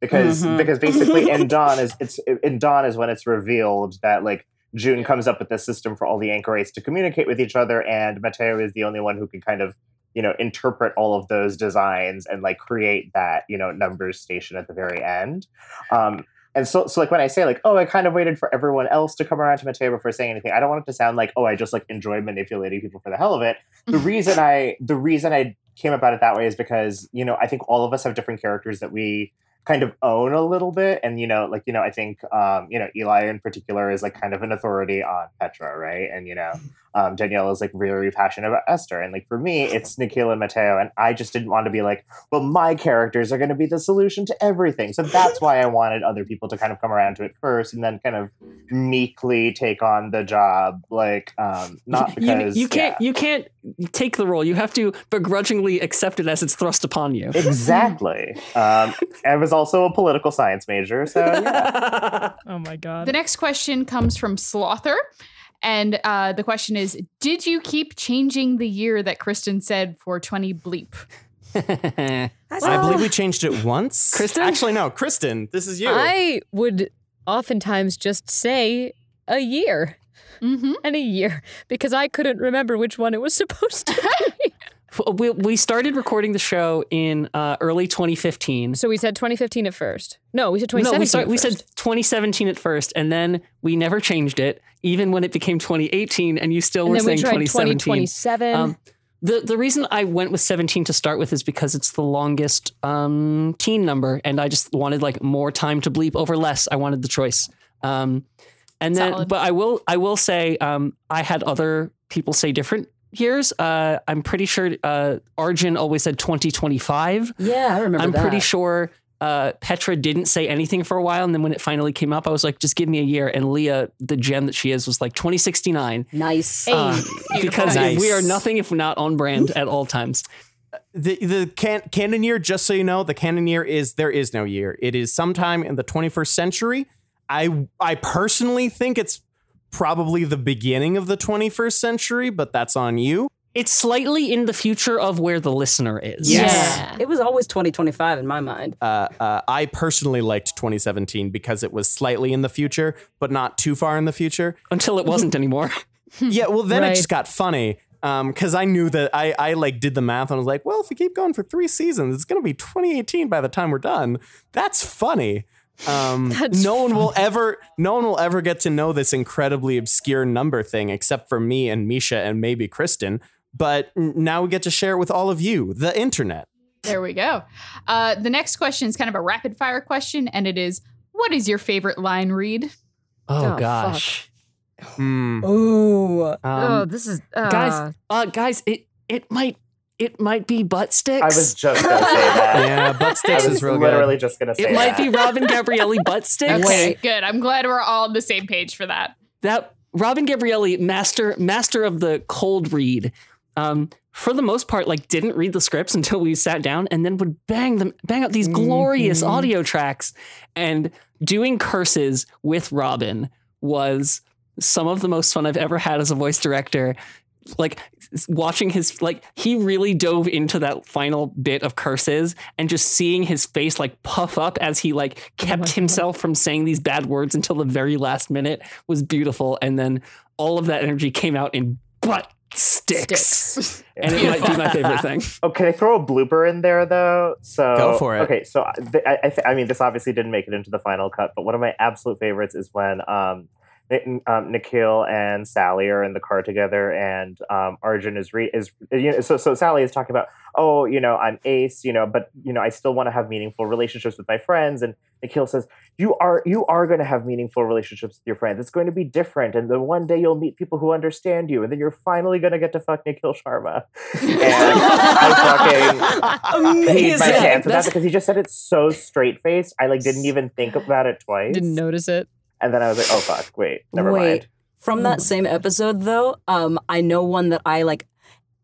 Because mm-hmm. because basically in Dawn is it's in Dawn is when it's revealed that, like, June comes up with this system for all the anchorites to communicate with each other, and Mateo is the only one who can kind of, you know, interpret all of those designs and, like, create that, you know, numbers station at the very end. Um, and so so like when I say, like, oh, I kind of waited for everyone else to come around to Mateo before saying anything, I don't want it to sound like, oh, I just, like, enjoy manipulating people for the hell of it. The reason I the reason I came about it that way is because, you know, I think all of us have different characters that we kind of own a little bit. And, you know, like, you know, I think, um, you know, Eli in particular is, like, kind of an authority on Petra, right? And, you know, um, Danielle is, like, really, really passionate about Esther. And, like, for me, it's Nikhil and Mateo. And I just didn't want to be like, well, my characters are going to be the solution to everything. So that's why I wanted other people to kind of come around to it first and then kind of meekly take on the job. Like, um, not because... You, you can't yeah. you can't take the role. You have to begrudgingly accept it as it's thrust upon you. Exactly. Um, I was also a political science major, so yeah. Oh my god. The next question comes from Slother, and uh, the question is, did you keep changing the year that Kristen said for twenty bleep? I well, believe we changed it once. Kristen? Actually, no, Kristen, this is you. I would oftentimes just say a year mm-hmm. and a year because I couldn't remember which one it was supposed to be. We, we started recording the show in uh, early twenty fifteen. So we said twenty fifteen at first. No, we said twenty seventeen. No, we, start, we said twenty seventeen at first, and then we never changed it, even when it became twenty eighteen, and you still and were saying we twenty seventeen. twenty twenty-seven. Um, the the reason I went with seventeen to start with is because it's the longest um, teen number, and I just wanted like more time to bleep over less. I wanted the choice. Um, and then, Solid. But I will I will say um, I had other people say different years. Uh, I'm pretty sure uh, Arjun always said twenty twenty-five. Yeah, I remember I'm that. I'm pretty sure uh, Petra didn't say anything for a while. And then when it finally came up, I was like, just give me a year. And Leah, the gem that she is, was like twenty sixty-nine. Nice. Uh, because nice. We are nothing if not on brand at all times. The the can, canon year, just so you know, the canon year is there is no year. It is sometime in the twenty-first century. I I personally think it's probably the beginning of the twenty-first century, but that's on you. It's slightly in the future of where the listener is. Yes. Yeah. It was always twenty twenty-five in my mind. Uh, uh, I personally liked twenty seventeen because it was slightly in the future, but not too far in the future. Until it wasn't anymore. Yeah, well, then right. It just got funny because um, I knew that I, I like did the math and I was like, well, if we keep going for three seasons, it's going to be twenty eighteen by the time we're done. That's funny. Um, no one will ever no one will ever get to know this incredibly obscure number thing except for me and Misha and maybe Kristen. But now we get to share it with all of you, the internet. There we go. Uh, the next question is kind of a rapid fire question, and it is, what is your favorite line read? Oh, oh gosh. Mm. Oh, um, oh, this is uh, guys. Uh, guys, it it might. It might be butt sticks. I was just going to say that. Yeah, butt sticks is real good. I was literally just going to say that. It might that. be Robin Gabrielli butt sticks. Okay, good. I'm glad we're all on the same page for that. That Robin Gabrielli, master master of the cold read, um, for the most part, like didn't read the scripts until we sat down, and then would bang them, bang out these glorious mm-hmm. audio tracks. And doing curses with Robin was some of the most fun I've ever had as a voice director. Like watching his, like he really dove into that final bit of curses and just seeing his face like puff up as he like kept oh himself God. from saying these bad words until the very last minute was beautiful. And then all of that energy came out in butt sticks. sticks. Yeah. And it might be my favorite thing. Oh, can I throw a blooper in there though? So go for it. Okay. So I, I, th- I mean, this obviously didn't make it into the final cut, but one of my absolute favorites is when, um, Um, Nikhil and Sally are in the car together, and um, Arjun is re- is you know, so so Sally is talking about, oh, you know, I'm ace, you know, but you know, I still want to have meaningful relationships with my friends. And Nikhil says, you are you are going to have meaningful relationships with your friends. It's going to be different, and then one day you'll meet people who understand you, and then you're finally going to get to fuck Nikhil Sharma. And I fucking amazing. My chance with that because he just said it so straight faced. I like didn't even think about it twice. Didn't notice it. And then I was like, oh, fuck, wait, never wait. mind. From that same episode, though, um, I know one that I, like,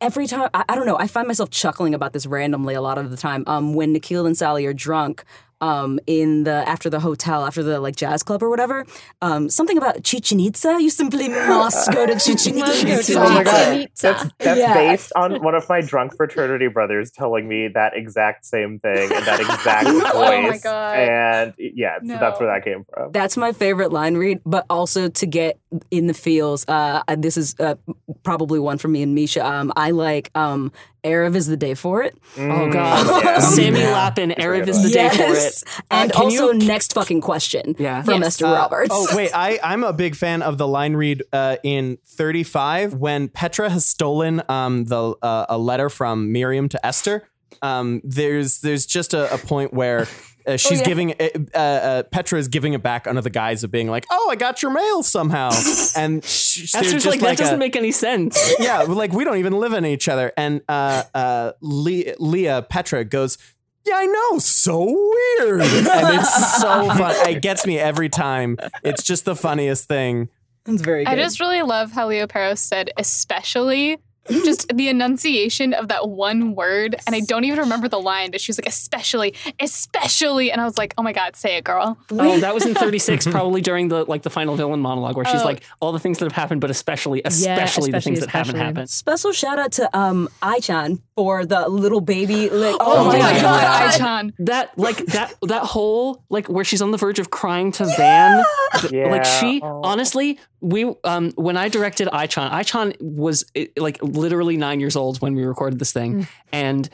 every time, I, I don't know, I find myself chuckling about this randomly a lot of the time. Um, when Nikhil and Sally are drunk um, in the, after the hotel, after the, like, jazz club or whatever, um, something about Chichen Itza, you simply must go to Chichen Itza. Oh, my God. That's, that's yeah. based on one of my drunk fraternity brothers telling me that exact same thing and that exact voice. Oh, my God. And, yeah, no. So that's where that came from. That's my favorite line read, but also to get in the feels. Uh, this is uh, probably one for me and Misha. Um, I like... Um, Erev is the day for it. Mm. Oh, God. Yeah. Sammy Lappin, Erev is the yes. day for it. And, and also, you... next fucking question yeah. from yes. Esther uh, Roberts. Oh, wait, I, I'm a big fan of the line read uh, in thirty-five when Petra has stolen um, the uh, a letter from Miriam to Esther. Um, there's there's just a, a point where uh, she's oh, yeah. giving it, uh, uh, Petra is giving it back under the guise of being like, "Oh, I got your mail somehow," and she, Esther's just like, "That like doesn't a, make any sense." Yeah, like we don't even live in each other. And uh, uh, Le- Leah Petra goes, "Yeah, I know, so weird," and it's so fun. It gets me every time. It's just the funniest thing. It's very good. I just really love how Leo Paros said, "Especially." Just the enunciation of that one word. And I don't even remember the line, but she was like, especially, especially. And I was like, oh, my God, say it, girl. Oh, that was in thirty-six, probably during the like the final villain monologue where oh. she's like, all the things that have happened, but especially, especially, yeah, especially the things especially. that haven't happened. Special shout out to um, Ai-chan for the little baby. Like, oh, oh, my God. God. Ai-chan. That like that that whole like where she's on the verge of crying to yeah. Van. Th- yeah. Like she oh. honestly, we um, when I directed Ai-chan, Ai-chan was it, like literally nine years old when we recorded this thing. Mm. And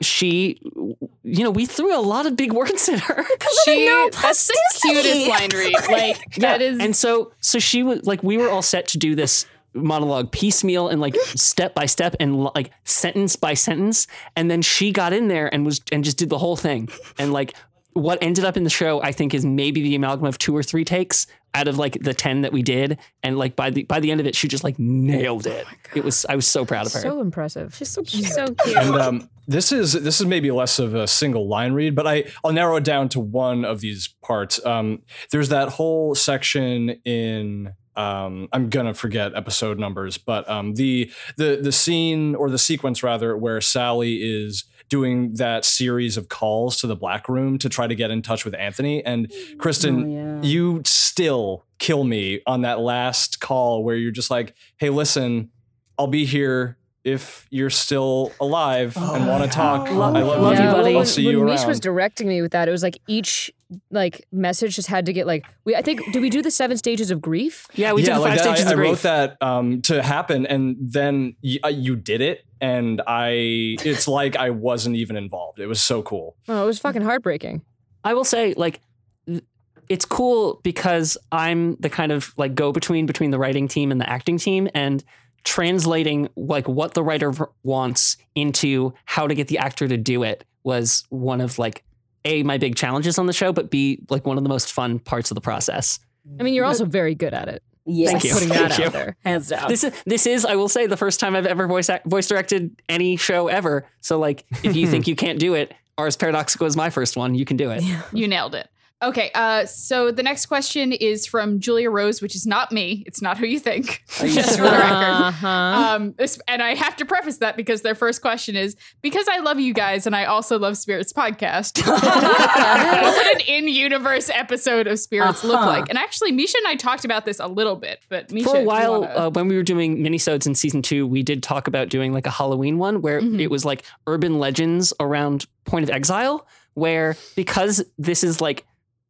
she, you know, we threw a lot of big words at her. She, no that's the cutest line read. Like, yeah. that is. And so, so she was like, we were all set to do this monologue piecemeal and like step by step and like sentence by sentence. And then she got in there and was, and just did the whole thing. And like what ended up in the show, I think, is maybe the amalgam of two or three takes out of like the ten that we did. And like by the, by the end of it, she just like nailed it. Oh it was, I was so proud of her. So impressive. She's so cute. She's so cute. And, um, This is this is maybe less of a single line read, but I, I'll narrow it down to one of these parts. Um, there's that whole section in um, I'm gonna forget episode numbers, but um, the the the scene or the sequence rather where Sally is doing that series of calls to the black room to try to get in touch with Anthony and Kristen. Oh, yeah. You still kill me on that last call where you're just like, "Hey, listen, I'll be here if you're still alive oh and want to talk." I love, I love, love you, buddy. I'll when, see when you around. Mish was directing me with that, it was like each like message just had to get like, we, I think, did we do the seven stages of grief? Yeah, we yeah, did the like five that, stages I, of grief. I wrote that um, to happen, and then y- uh, you did it, and I, it's like I wasn't even involved. It was so cool. Oh, it was fucking heartbreaking. I will say, like, th- it's cool because I'm the kind of like go-between between the writing team and the acting team, and translating like what the writer wants into how to get the actor to do it was one of like, A, my big challenges on the show, but B, like one of the most fun parts of the process. I mean, you're also very good at it. Yes. Thank you. Putting that Thank out you. There. Hands down. This is, this is, I will say, the first time I've ever voice act, voice directed any show ever. So like, if you think you can't do it, Ars Paradoxica was my first one. You can do it. Yeah. You nailed it. Okay, uh, so the next question is from Julia Rose, which is not me. It's not who you think. Just for the record. Uh-huh. Um, this, and I have to preface that because their first question is, because I love you guys and I also love Spirits Podcast, what would an in-universe episode of Spirits uh-huh. look like? And actually, Misha and I talked about this a little bit, but Misha... For a while, wanna... uh, when we were doing minisodes in season two, we did talk about doing like a Halloween one where mm-hmm. it was like urban legends around Point of Exile, where because this is like,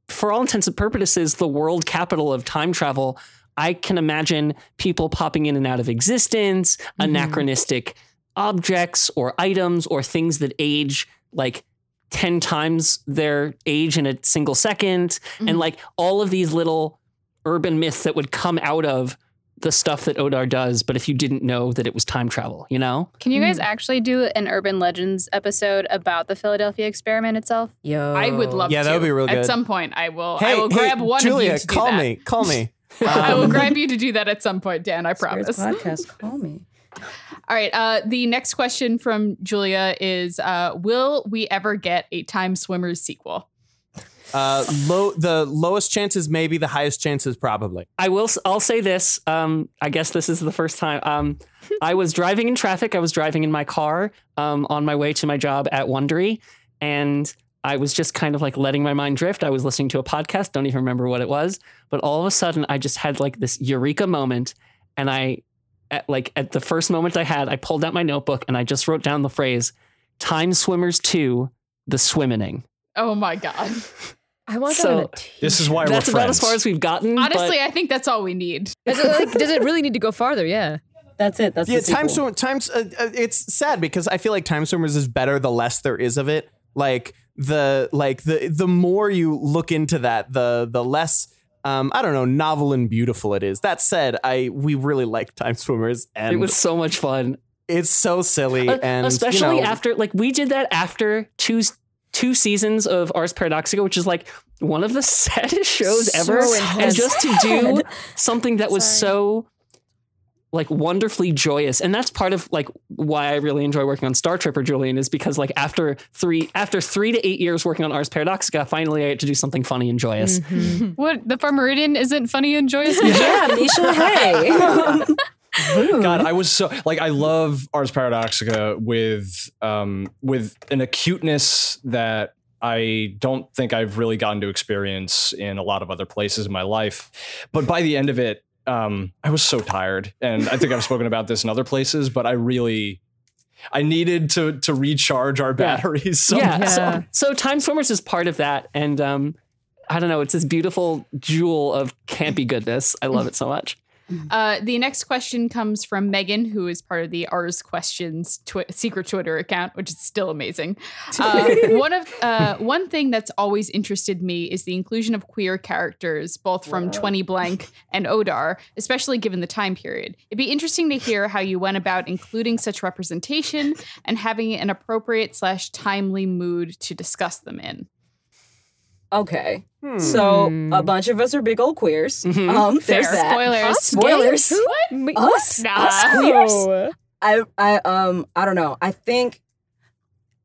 for all intents and purposes, the world capital of time travel, I can imagine people popping in and out of existence, mm-hmm. anachronistic objects or items or things that age like ten times their age in a single second. Mm-hmm. And like all of these little urban myths that would come out of the stuff that Odar does, but if you didn't know that it was time travel, you know? Can you guys actually do an Urban Legends episode about the Philadelphia experiment itself? Yo. I would love yeah, to. Yeah, that would be real good. At some point, I will hey, I will hey, grab one Julia, of you to do call that. me, call me. Um, I will grab you to do that at some point, Dan, I promise. Podcast, call me. All right, uh, the next question from Julia is, uh, will we ever get a Time Swimmers sequel? Uh, low, the lowest chances, maybe the highest chances, probably. I will. I'll say this. Um, I guess this is the first time. Um, I was driving in traffic. I was driving in my car um, on my way to my job at Wondery, and I was just kind of like letting my mind drift. I was listening to a podcast. Don't even remember what it was, but all of a sudden, I just had like this eureka moment, and I, at, like at the first moment I had, I pulled out my notebook and I just wrote down the phrase "Time Swimmers two: The Swimmining." Oh my god. I want so, that on a t- This is why we're friends. That's about as far as we've gotten. Honestly, I think that's all we need. Does it, like, does it really need to go farther? Yeah. That's it. That's yeah, the Time Swimmers. Time, uh, it's sad because I feel like Time Swimmers is better the less there is of it. Like the like the the more you look into that, the the less um, I don't know, novel and beautiful it is. That said, I we really like Time Swimmers, and it was so much fun. It's so silly, uh, and especially you know, after like we did that after Tuesday. Two seasons of Ars Paradoxica, which is like one of the saddest shows so ever. Sad. And just to do something that was Sorry. so like wonderfully joyous. And that's part of like why I really enjoy working on Star Tripper, Julian, is because like after three, after three to eight years working on Ars Paradoxica, finally I get to do something funny and joyous. Mm-hmm. What? The Far Meridian isn't funny and joyous? Yeah, Misha, hey. God, I was so like I love Ars Paradoxica with um with an acuteness that I don't think I've really gotten to experience in a lot of other places in my life. But by the end of it, um, I was so tired, and I think I've spoken about this in other places. But I really, I needed to to recharge our batteries. So yeah, yeah. So, so Time Swimmers is part of that, and um, I don't know, it's this beautiful jewel of campy goodness. I love it so much. Uh, the next question comes from Megan, who is part of the Ars Questions twi- secret Twitter account, which is still amazing. Uh, one of uh, one thing that's always interested me is the inclusion of queer characters, both from twenty blank and Odar, especially given the time period. It'd be interesting to hear how you went about including such representation and having an appropriate slash timely mood to discuss them in. Okay. Hmm. So a bunch of us are big old queers. Mm-hmm. Um, there's Fair. that. Spoilers. Us Spoilers. Gays? What? Us? Nah. Us queers? I, I, um, I don't know. I think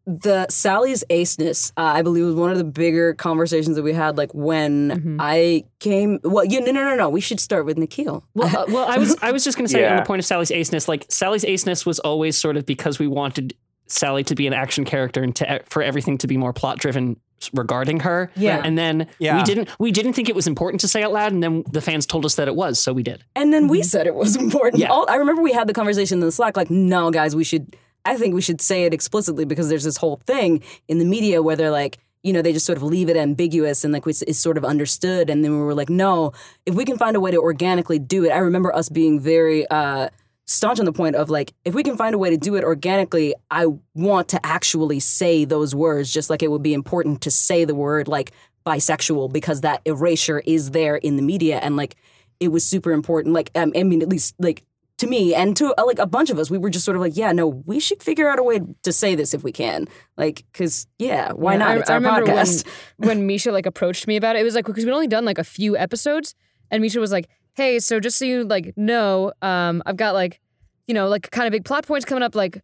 the Sally's aceness, uh, I believe, was one of the bigger conversations that we had, like, when mm-hmm. I came... Well, you, no, no, no, no. We should start with Nikhil. Well, uh, well I was I was just going to say yeah. on the point of Sally's aceness, like, Sally's aceness was always sort of because we wanted Sally to be an action character and to, for everything to be more plot-driven regarding her. Yeah. And then yeah. we didn't we didn't think it was important to say out loud, and then the fans told us that it was, so we did. And then we said it was important. Yeah. All, I remember we had the conversation in the Slack, like, no, guys, we should... I think we should say it explicitly, because there's this whole thing in the media where they're like, you know, they just sort of leave it ambiguous and, like, it's sort of understood. And then we were like, no, if we can find a way to organically do it... I remember us being very... Uh, staunch on the point of, like, if we can find a way to do it organically, I want to actually say those words, just like it would be important to say the word, like, bisexual, because that erasure is there in the media. And, like, it was super important. Like, um, I mean, at least, like, to me and to, like, a bunch of us, we were just sort of like, yeah, no, we should figure out a way to say this if we can. Like, because, yeah, why yeah, not? I, it's I our remember podcast. When, when Misha, like, approached me about it, it was like, because we'd only done, like, a few episodes, and Misha was like, hey, so just so you, like, know, um, I've got, like, you know, like, kind of big plot points coming up. Like,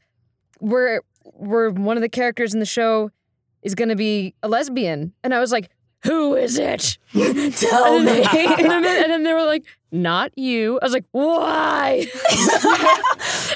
we're, we're one of the characters in the show is going to be a lesbian. And I was like, who is it? Tell and then, me. And then, and then they were like, not you. I was like, why?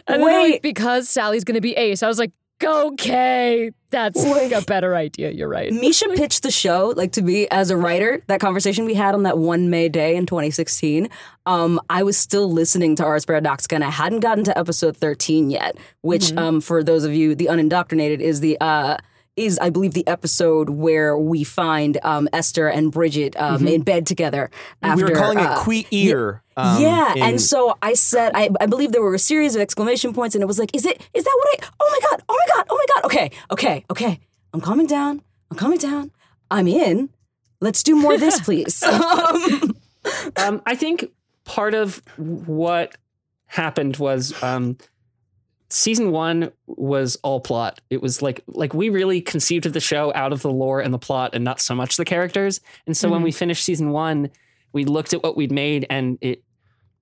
And then Wait. Like, because Sally's going to be ace. I was like, okay, that's like a better idea. You're right. Misha pitched the show, like, to me as a writer. That conversation we had on that one May day in twenty sixteen. Um, I was still listening to Ars Paradoxica, and I hadn't gotten to episode thirteen yet, which, mm-hmm. um, for those of you, the unindoctrinated, is the uh, is I believe the episode where we find um, Esther and Bridget um, mm-hmm. in bed together. After, we were calling uh, it Queer. Um, yeah, in- and so I said, I, I believe there were a series of exclamation points, and it was like, is it, is that what I, oh my God, oh my God, oh my God, okay, okay, okay, I'm calming down, I'm calming down, I'm in, let's do more of this, please. um, um, I think part of what happened was, um, season one was all plot. It was like, like we really conceived of the show out of the lore and the plot and not so much the characters, and so mm-hmm. when we finished season one, we looked at what we'd made, and it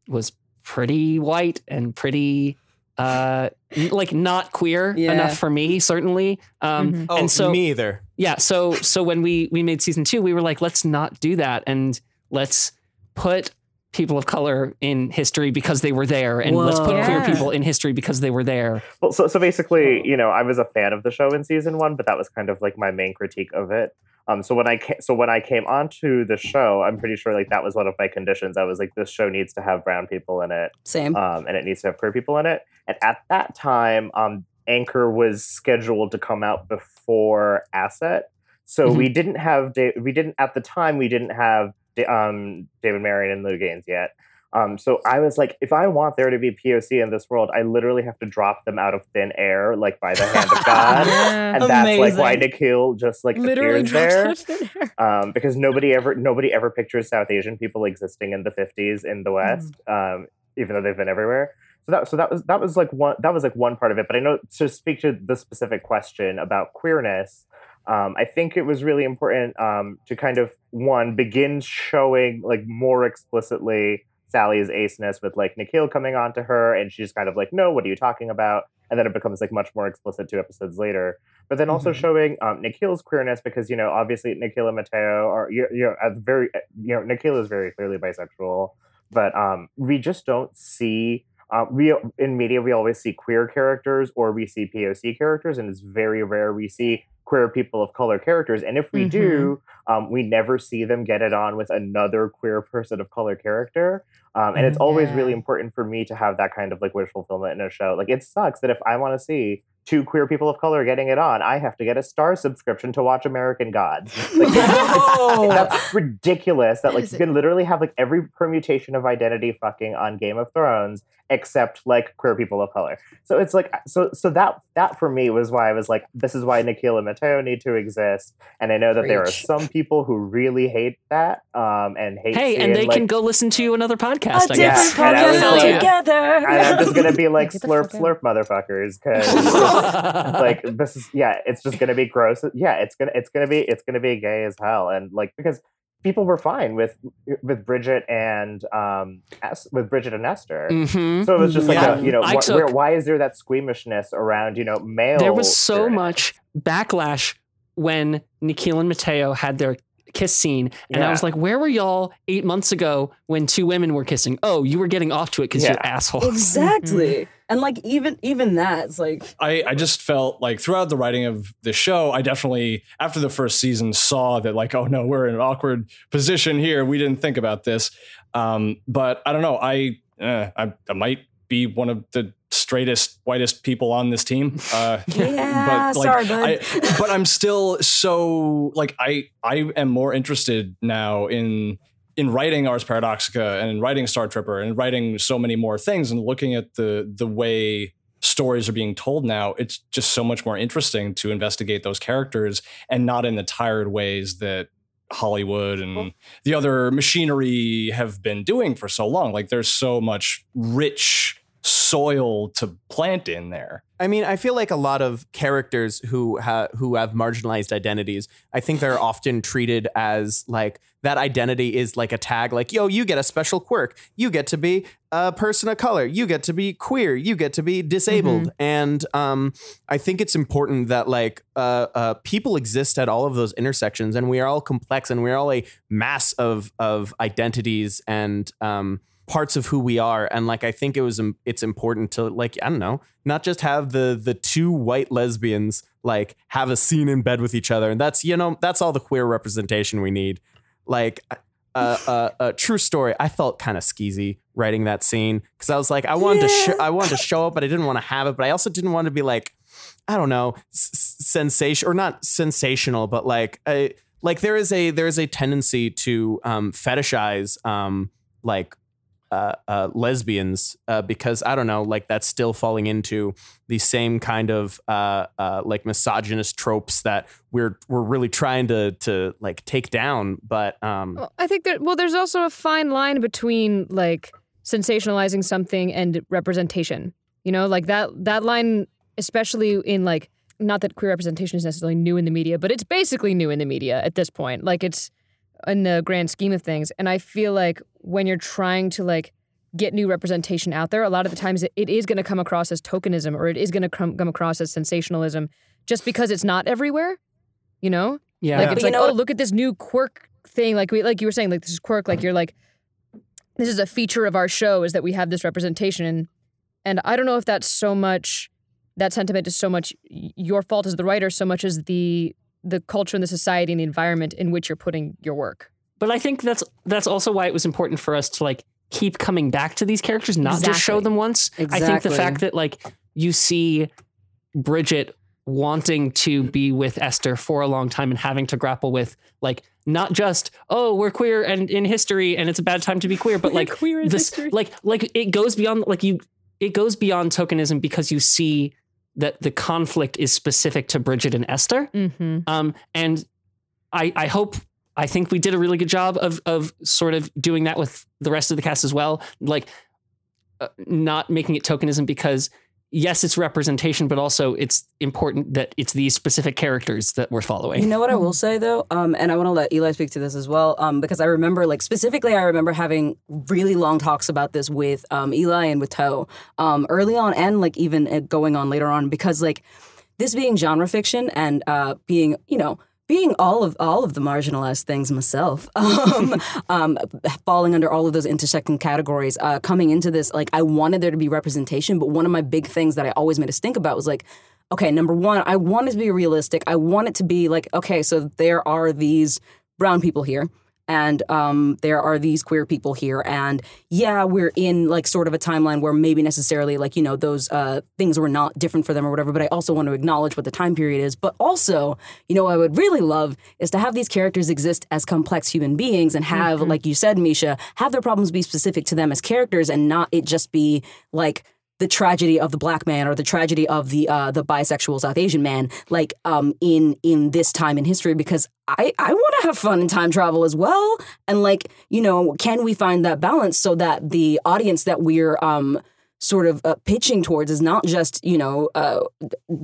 was pretty white and pretty, uh, like, not queer yeah. enough for me, certainly. Um, mm-hmm. Oh, and so, me either. Yeah. So, so when we, we made season two, we were like, let's not do that. And let's put people of color in history because they were there. And Whoa. let's put yeah. queer people in history because they were there. Well, so, so basically, you know, I was a fan of the show in season one, but that was kind of like my main critique of it. Um, so when I ca- so when I came onto the show, I'm pretty sure, like, that was one of my conditions. I was like, this show needs to have brown people in it. Same. Um, and it needs to have queer people in it. And at that time, um, Anchor was scheduled to come out before Asset. So mm-hmm. we didn't have da- we didn't at the time we didn't have da- um, David Marion and Lou Gaines yet. Um, so I was like, if I want there to be P O C in this world, I literally have to drop them out of thin air, like, by the hand of God. And Amazing. That's like why Nikhil just, like, literally appears there. Thin air. Um, because nobody ever nobody ever pictures South Asian people existing in the fifties in the West, mm. um, even though they've been everywhere. So that so that was that was like one that was like one part of it. But I know, to speak to the specific question about queerness, Um, I think it was really important um, to kind of, one, begin showing, like, more explicitly Sally's aceness with, like, Nikhil coming on to her, and she's kind of like, no, what are you talking about? And then it becomes, like, much more explicit two episodes later. But then also mm-hmm. showing um, Nikhil's queerness, because, you know, obviously Nikhil and Mateo are, you, you know, very, you know, Nikhil is very clearly bisexual, but um, we just don't see, uh, we in media, we always see queer characters or we see P O C characters, and it's very rare we see queer people of color characters. And if we mm-hmm. do, um, we never see them get it on with another queer person of color character. Um, and it's always yeah. really important for me to have that kind of, like, wish fulfillment in a show. Like, it sucks that if I want to see two queer people of color getting it on. I have to get a Star subscription to watch American Gods. Like, no! That's ridiculous. That, like, you can literally have, like, every permutation of identity fucking on Game of Thrones, except, like, queer people of color. So it's like, so so that that for me was why I was like, this is why Nikhil and Mateo need to exist. And I know that Preach. There are some people who really hate that um, and hate. Hey, seeing, and they like, can go listen to another podcast. A I guess. Different podcast yeah. like, together. And I'm just gonna be like slurp slurp motherfuckers because. Like this is yeah, it's just gonna be gross. Yeah, it's gonna it's gonna be it's gonna be gay as hell, and like because people were fine with with Bridget and um es- with Bridget and Esther, mm-hmm. so it was just like yeah. a, you know wh- took, where, why is there that squeamishness around you know male? There was so spirit. much backlash when Nikhil and Mateo had their kiss scene, and yeah. I was like, where were y'all eight months ago when two women were kissing? Oh, you were getting off to it because yeah. you're assholes. Exactly. And like even even that's like I, I just felt like throughout the writing of the show, I definitely after the first season saw that like, oh no, we're in an awkward position here. We didn't think about this. Um, but I don't know. I, uh, I I might be one of the straightest, whitest people on this team. Uh, yeah, but like, sorry, bud. I, but I'm still so like I I am more interested now in. in writing Ars Paradoxica and in writing Star Tripper and writing so many more things and looking at the the way stories are being told now, it's just so much more interesting to investigate those characters and not in the tired ways that Hollywood and well, the other machinery have been doing for so long. Like there's so much rich soil to plant in there. I mean, I feel like a lot of characters who ha- who have marginalized identities, I think they're often treated as like that identity is like a tag, like, yo, you get a special quirk. You get to be a person of color. You get to be queer. You get to be disabled. Mm-hmm. And um, I think it's important that like uh, uh, people exist at all of those intersections, and we are all complex and we're all a mass of of identities and um parts of who we are. And like, I think it was, um, it's important to like, I don't know, not just have the, the two white lesbians, like have a scene in bed with each other. And that's, you know, that's all the queer representation we need. Like a uh, uh, uh, true story. I felt kind of skeezy writing that scene. Cause I was like, I wanted yeah. to, sh- I wanted to show up, but I didn't want to have it, but I also didn't want to be like, I don't know, s- sensation or not sensational, but like, I, like there is a, there is a tendency to um, fetishize um, like, Uh, uh, lesbians, uh, because I don't know, like that's still falling into the same kind of uh, uh, like misogynist tropes that we're we're really trying to to like take down. But um, well, I think that well, there's also a fine line between like sensationalizing something and representation. You know, like that that line, especially in like not that queer representation is necessarily new in the media, but it's basically new in the media at this point. Like it's. In the grand scheme of things. And I feel like when you're trying to like get new representation out there, a lot of the times it, it is going to come across as tokenism or it is going to come, come across as sensationalism just because it's not everywhere, you know? Yeah. Like it's like, oh, look at this new quirk thing. Like we, like you were saying, like this is quirk, like you're like, this is a feature of our show is that we have this representation. And, and I don't know if that's so much, that sentiment is so much your fault as the writer, so much as the the culture and the society and the environment in which you're putting your work. But I think that's that's also why it was important for us to like keep coming back to these characters, not exactly. just show them once. Exactly. I think the fact that like you see Bridget wanting to be with Esther for a long time and having to grapple with like not just, oh, we're queer and in history and it's a bad time to be queer, but like queer in this history. like like it goes beyond like you it goes beyond tokenism because you see that the conflict is specific to Bridget and Esther. Mm-hmm. Um, and I, I hope, I think we did a really good job of, of sort of doing that with the rest of the cast as well. Like uh, not making it tokenism because yes, it's representation, but also it's important that it's these specific characters that we're following. You know what I will say though? Um, and I want to let Eli speak to this as well. Um, because I remember like specifically, I remember having really long talks about this with um, Eli and with Toe um, early on and like even going on later on, because like this being genre fiction and uh, being, you know, Being all of all of the marginalized things myself, um, um, falling under all of those intersecting categories, uh, coming into this, like I wanted there to be representation. But one of my big things that I always made us think about was like, okay, number one, I want it to be realistic. I want it to be like, okay, so there are these brown people here. and um, there are these queer people here, and yeah, we're in like sort of a timeline where maybe necessarily like, you know, those uh, things were not different for them or whatever, but I also want to acknowledge what the time period is. But also, you know, what I would really love is to have these characters exist as complex human beings and have, mm-hmm. like you said, Misha, have their problems be specific to them as characters and not it just be like the tragedy of the black man or the tragedy of the uh, the bisexual South Asian man, like um, in in this time in history, because I, I want to have fun in time travel as well. And like, you know, can we find that balance so that the audience that we're um, sort of uh, pitching towards is not just, you know, uh,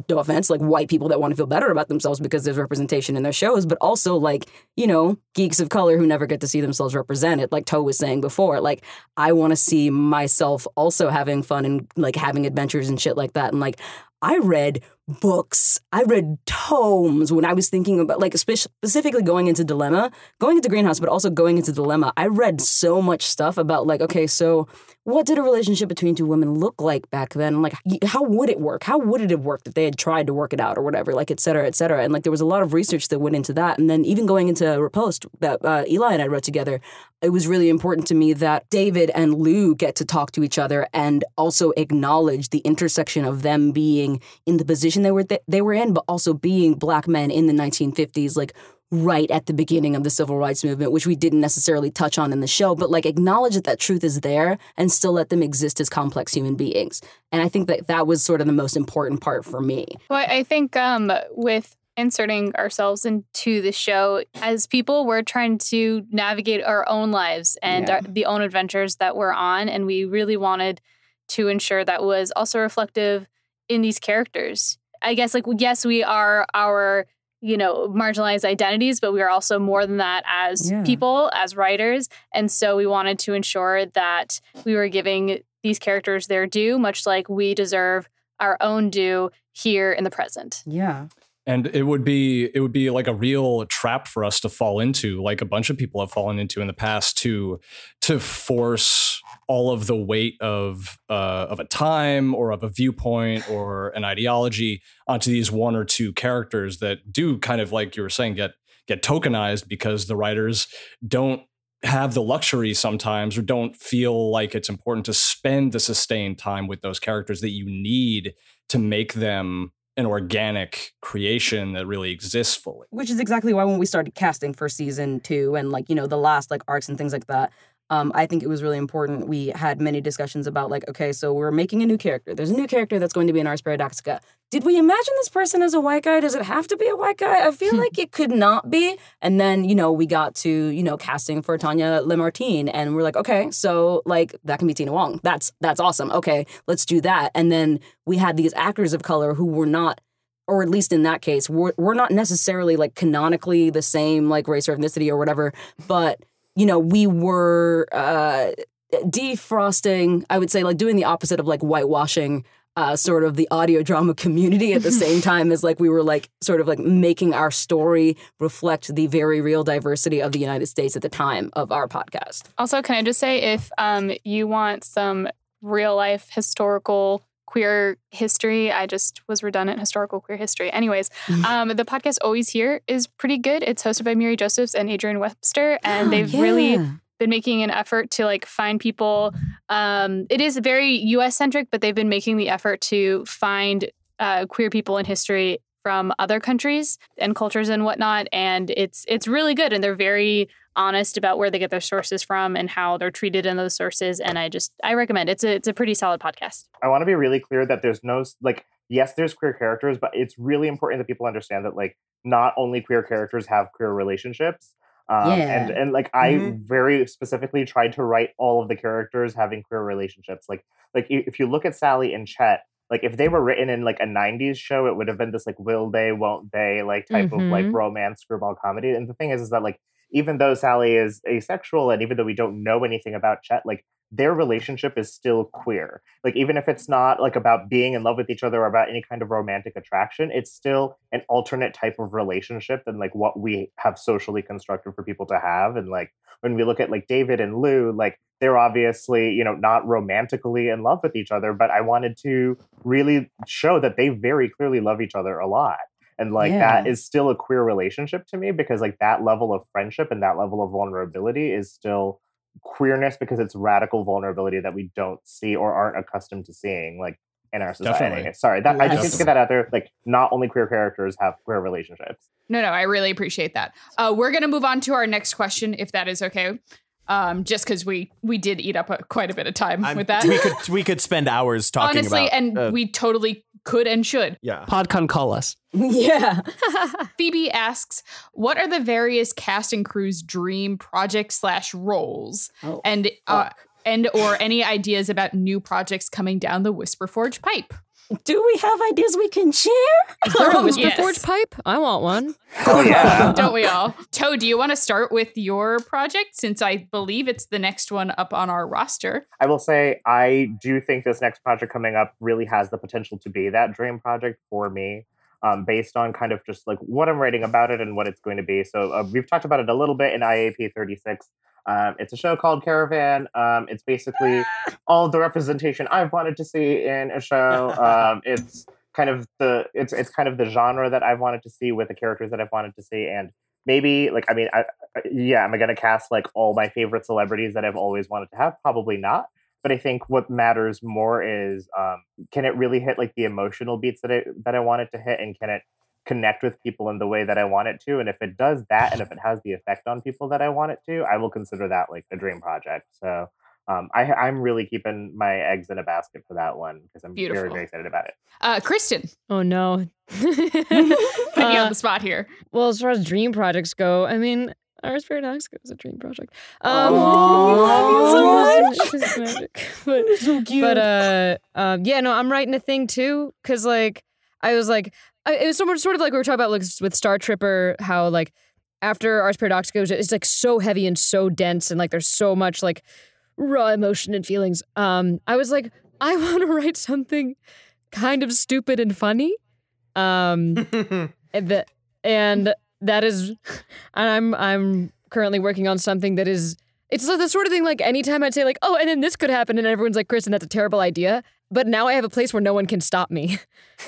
no offense, like white people that want to feel better about themselves because there's representation in their shows, but also like, you know, geeks of color who never get to see themselves represented. Like Toe was saying before, like, I want to see myself also having fun and like having adventures and shit like that. And like, I read books, I read tomes when I was thinking about like spe- specifically going into Dilemma, going into Greenhouse, but also going into Dilemma. I read so much stuff about like, okay, so what did a relationship between two women look like back then? And like, how would it work? How would it have worked if they had tried to work it out or whatever, like, et cetera, et cetera. And like, there was a lot of research that went into that. And then even going into Riposte, that uh, Eli and I wrote together, it was really important to me that David and Lou get to talk to each other and also acknowledge the intersection of them being in the position they were th- they were in, but also being black men in the nineteen fifties, like right at the beginning of the civil rights movement, which we didn't necessarily touch on in the show, but like acknowledge that that truth is there and still let them exist as complex human beings. And I think that that was sort of the most important part for me. Well, I think um, with inserting ourselves into the show as people, we're trying to navigate our own lives and yeah. our, the own adventures that we're on. And we really wanted to ensure that was also reflective in these characters. I guess like, yes, we are our, you know, marginalized identities, but we are also more than that as yeah. people, as writers. And so we wanted to ensure that we were giving these characters their due, much like we deserve our own due here in the present. Yeah. And it would be it would be like a real trap for us to fall into, like a bunch of people have fallen into in the past, to to force all of the weight of uh, of a time or of a viewpoint or an ideology onto these one or two characters that do kind of, like you were saying, get get tokenized because the writers don't have the luxury sometimes or don't feel like it's important to spend the sustained time with those characters that you need to make them an organic creation that really exists fully. Which is exactly why when we started casting for season two and like, you know, the last like arcs and things like that, um, I think it was really important. We had many discussions about like, okay, so we're making a new character. There's a new character that's going to be in Ars Paradoxica. Did we imagine this person as a white guy? Does it have to be a white guy? I feel like it could not be. And then, you know, we got to, you know, casting for Tanya Lamartine, and we're like, okay, so like that can be Tina Wong. That's that's awesome. Okay, let's do that. And then we had these actors of color who were not, or at least in that case, were, were not necessarily like canonically the same like race or ethnicity or whatever. But, you know, we were uh, defrosting, I would say, like doing the opposite of like whitewashing Uh, sort of the audio drama community at the same time as like we were like sort of like making our story reflect the very real diversity of the United States at the time of our podcast. Also, can I just say, if um, you want some real life historical queer history, I just was redundant, historical queer history. Anyways, um, the podcast Always Here is pretty good. It's hosted by Miri Josephs and Adrian Webster, and oh, they've yeah. really been making an effort to like find people. Um, it is very U S centric, but they've been making the effort to find uh, queer people in history from other countries and cultures and whatnot. And it's it's really good. And they're very honest about where they get their sources from and how they're treated in those sources. And I just I recommend it. It's a, it's a pretty solid podcast. I want to be really clear that there's no like, yes, there's queer characters, but it's really important that people understand that like not only queer characters have queer relationships. Um, yeah. and, and like, I mm-hmm. very specifically tried to write all of the characters having queer relationships. Like, like if you look at Sally and Chet, like if they were written in like a nineties show, it would have been this like, will they, won't they, like type mm-hmm. of like romance screwball comedy. And the thing is, is that like, even though Sally is asexual and even though we don't know anything about Chet, like their relationship is still queer. Like, even if it's not like about being in love with each other or about any kind of romantic attraction, it's still an alternate type of relationship than like what we have socially constructed for people to have. And like, when we look at like David and Lou, like they're obviously, you know, not romantically in love with each other, but I wanted to really show that they very clearly love each other a lot. And like yeah. that is still a queer relationship to me, because like that level of friendship and that level of vulnerability is still queerness, because it's radical vulnerability that we don't see or aren't accustomed to seeing like in our society. Definitely. Sorry, that, yes. I just need to get that out there. Like, not only queer characters have queer relationships. No, no, I really appreciate that. Uh, we're going to move on to our next question, if that is okay. Um, just because we we did eat up a, quite a bit of time I'm, with that. We could we could spend hours talking Honestly, about Honestly, and uh, we totally could and should. Yeah. PodCon, call us. Yeah. Phoebe asks, what are the various cast and crew's dream projects slash roles? Oh. And uh, oh. and or any ideas about new projects coming down the Whisperforge pipe? Do we have ideas we can share? Is there a Whisperforge yes. pipe? I want one. Oh, yeah. Don't we all? Toe, do you want to start with your project, since I believe it's the next one up on our roster? I will say I do think this next project coming up really has the potential to be that dream project for me, um, based on kind of just like what I'm writing about it and what it's going to be. So uh, we've talked about it a little bit in I A P thirty-six. Um, it's a show called Caravan. Um, it's basically all the representation I've wanted to see in a show. Um, it's kind of the it's it's kind of the genre that I've wanted to see, with the characters that I've wanted to see, and maybe like I mean, I, yeah, am I gonna cast like all my favorite celebrities that I've always wanted to have? Probably not. But I think what matters more is um, can it really hit like the emotional beats that I that I want it to hit, and can it connect with people in the way that I want it to? And if it does that, and if it has the effect on people that I want it to, I will consider that like a dream project. So um, I, I'm really keeping my eggs in a basket for that one, because I'm Beautiful. very, very excited about it. Uh, Kristen. Oh, no. Putting you uh, on the spot here. Well, as far as dream projects go, I mean, Ars Paradoxica is a dream project. Um, oh, we love you so much. It's magic. But, so cute. But uh, um, yeah, no, I'm writing a thing too, because like, I was like, it was sort of like we were talking about like, with Star Tripper, how like after Ars Paradoxica, it's like so heavy and so dense, and like there's so much like raw emotion and feelings. Um, I was like, I want to write something kind of stupid and funny. Um, and, the, and that is, and I'm I'm currently working on something that is, it's the sort of thing like anytime I'd say like, oh, and then this could happen, and everyone's like, Kristen, that's a terrible idea. But now I have a place where no one can stop me.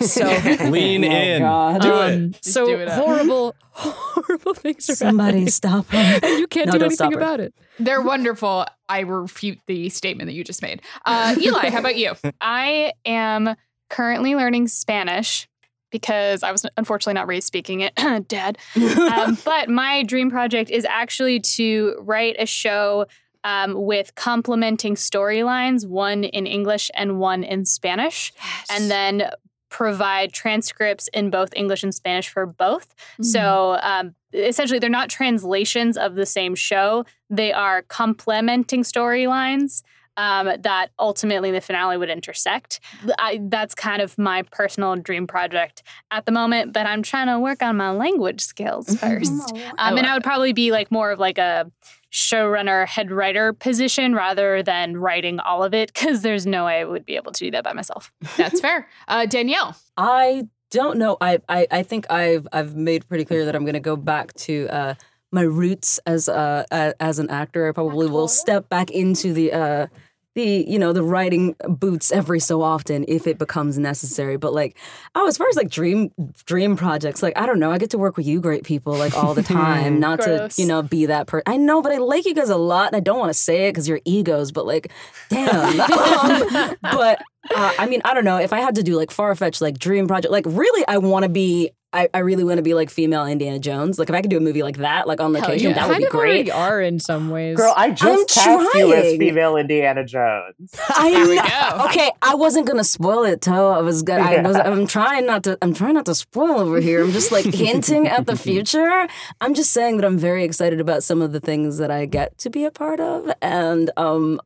So lean oh in. God. Do um, it. So do it horrible, horrible things are Somebody happening. Stop him. And you can't no, do anything about it. They're wonderful. I refute the statement that you just made. Uh, Eli, how about you? I am currently learning Spanish, because I was unfortunately not raised speaking it. Dad. Um, but my dream project is actually to write a show Um, with complementing storylines, one in English and one in Spanish, yes. and then provide transcripts in both English and Spanish for both. Mm-hmm. So um, essentially, they're not translations of the same show. They are complementing storylines um, that ultimately the finale would intersect. I, that's kind of my personal dream project at the moment, but I'm trying to work on my language skills first. Mm-hmm. Um, I and I would it. probably be like more of like a showrunner, head writer position rather than writing all of it, because there's no way I would be able to do that by myself. That's fair. Uh, Danielle. I don't know. I, I I think I've I've made pretty clear that I'm going to go back to uh, my roots as uh, as an actor. I probably will step back into the uh, the you know the writing boots every so often if it becomes necessary. But like, oh, as far as like dream dream projects, like I don't know, I get to work with you great people like all the time. Not Gross. to you know be that person. I know, but I like you guys a lot, and I don't want to say it because you're egos. But like, damn. um, but uh, I mean, I don't know if I had to do like far-fetched like dream project. Like really, I want to be. I, I really want to be like female Indiana Jones. Like if I could do a movie like that, like on location, yeah. that would kind be great. Kind of already are in some ways. Girl, I just I'm passed trying. you as female Indiana Jones. I Here we go. Okay, I wasn't gonna spoil it, Toe. I was gonna. Yeah. I was, I'm trying not to. I'm trying not to spoil over here. I'm just like hinting at the future. I'm just saying that I'm very excited about some of the things that I get to be a part of, and um,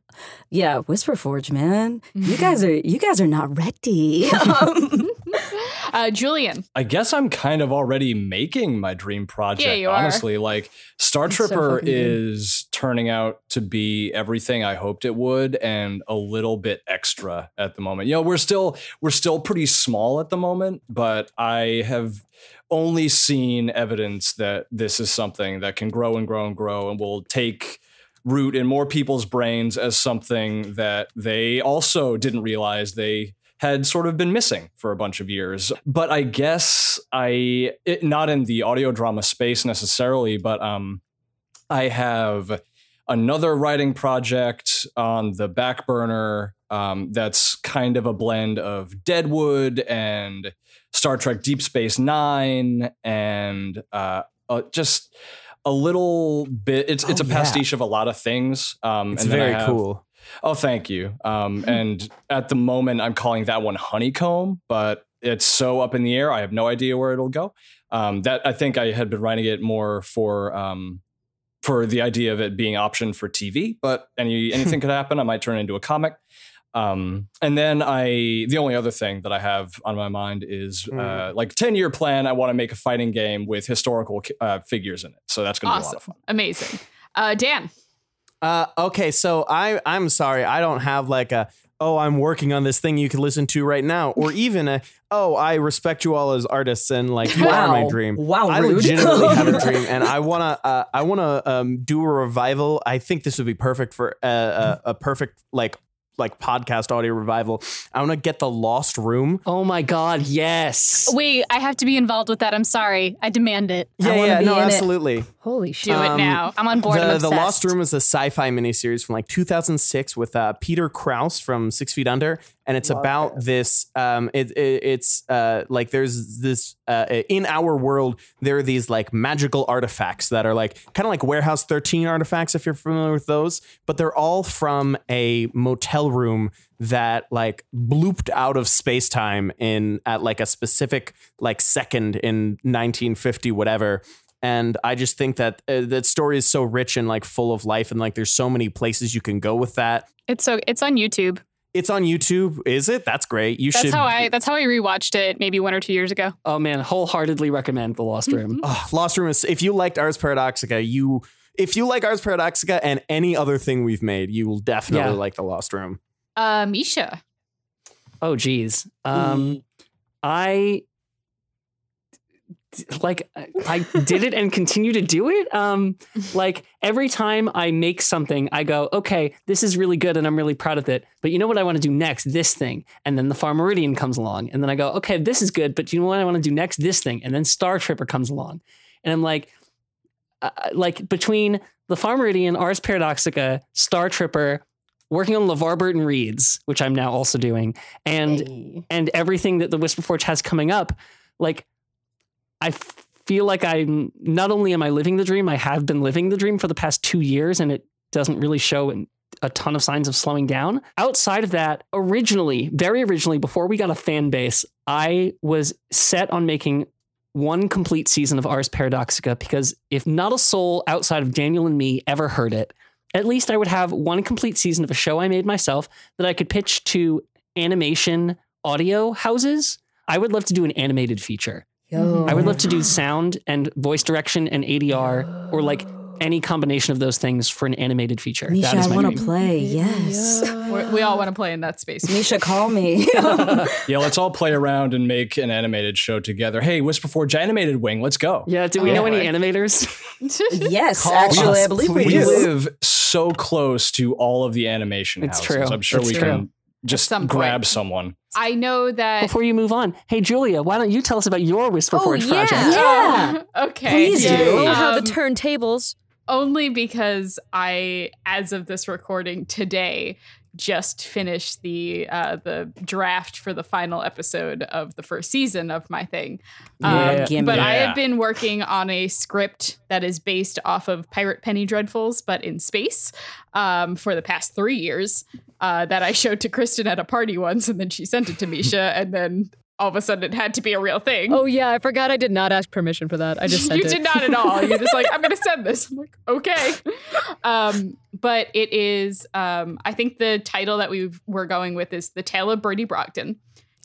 yeah, Whisperforge, man. You guys are. You guys are not ready. Um, Uh, Julian. I guess I'm kind of already making my dream project, yeah, you honestly. Are. Like, Star Tripper so is turning out to be everything I hoped it would and a little bit extra at the moment. You know, we're still we're still pretty small at the moment, but I have only seen evidence that this is something that can grow and grow and grow and will take root in more people's brains as something that they also didn't realize they had sort of been missing for a bunch of years. But I guess I, it, not in the audio drama space necessarily, but um, I have another writing project on the back burner um, that's kind of a blend of Deadwood and Star Trek Deep Space Nine and uh, uh, just a little bit. It's oh, it's a pastiche yeah. of a lot of things. Um, it's and very have, cool. Oh, thank you. Um, hmm. And at the moment, I'm calling that one Honeycomb, but it's so up in the air. I have no idea where it'll go. Um, that I think I had been writing it more for... Um, for the idea of it being optioned for T V, but any anything could happen. I might turn it into a comic. Um, and then I, the only other thing that I have on my mind is mm. uh, like ten year plan. I want to make a fighting game with historical uh, figures in it. So that's going to awesome. be a lot of fun. Amazing. Uh, Dan. Uh, okay. So I, I'm sorry. I don't have like a, oh, I'm working on this thing you can listen to right now. Or even a, oh, I respect you all as artists and like, you wow. are my dream. Wow, I rude. legitimately have a dream and I want to uh, I want to um, do a revival. I think this would be perfect for uh, a, a perfect like like podcast audio revival. I want to get The Lost Room. Oh my God, yes. Wait, I have to be involved with that. I'm sorry. I demand it. Yeah, I yeah, be no, in absolutely. It. Holy shit. Do it now. I'm on board. The, I'm the Lost Room is a sci-fi miniseries from like two thousand six with uh, Peter Krause from Six Feet Under. And it's Love about it. this, um, it, it, it's uh, like there's this, uh, in our world, there are these like magical artifacts that are like, kind of like Warehouse thirteen artifacts, if you're familiar with those, but they're all from a motel room that like blooped out of space time in at like a specific like second in nineteen fifty, whatever. And I just think that uh, that story is so rich and like full of life. And like, there's so many places you can go with that. It's so it's on YouTube. It's on YouTube. Is it? That's great. You that's should. That's how I, that's how I rewatched it maybe one or two years ago. Oh man. Wholeheartedly recommend The Lost Room. Mm-hmm. Oh, Lost Room is, if you liked Ars Paradoxica, you, if you like Ars Paradoxica and any other thing we've made, you will definitely yeah. like The Lost Room. Uh, Misha. Oh geez. Um, mm. I, Like I did it and continue to do it. Um, like every time I make something, I go, okay, this is really good and I'm really proud of it. But you know what I want to do next? This thing. And then The Far Meridian comes along and then I go, okay, this is good. But you know what I want to do next? This thing. And then Star Tripper comes along and I'm like, uh, like between The Far Meridian, Ars Paradoxica, Star Tripper, working on LeVar Burton Reads, which I'm now also doing, and, hey. and everything that the Whisperforge has coming up, like, I feel like I'm not only am I living the dream, I have been living the dream for the past two years and it doesn't really show a ton of signs of slowing down. Outside of that, originally, very originally, before we got a fan base, I was set on making one complete season of Ars Paradoxica because if not a soul outside of Daniel and me ever heard it, at least I would have one complete season of a show I made myself that I could pitch to animation audio houses. I would love to do an animated feature. Yo. I would love to do sound and voice direction and A D R or like any combination of those things for an animated feature. Misha, that is my I want to play. Yes. Yeah. We all want to play in that space. Misha, call me. Yeah, let's all play around and make an animated show together. Hey, Whisperforge animated wing, let's go. Yeah, do we oh, know yeah. any animators? Yes, call actually, us. I believe we do. We live so close to all of the animation it's houses. True. I'm sure it's we true. can just grab point. someone. I know that before you move on. Hey, Julia, why don't you tell us about your Whisperforge oh, yeah. project? Yeah. Oh, okay. Please do. We um, have the turntables. Only because I, as of this recording today, just finished the uh, the draft for the final episode of the first season of my thing. Yeah, um, but yeah. I have been working on a script that is based off of Pirate Penny Dreadfuls, but in space um, for the past three years uh, that I showed to Kristen at a party once. And then she sent it to Misha and then all of a sudden it had to be a real thing. Oh yeah, I forgot I did not ask permission for that. I just sent it. You did not at all. You're just like, I'm going to send this. I'm like, okay. Um, but it is, um, I think the title that we we're going with is The Tale of Bertie Brogdon.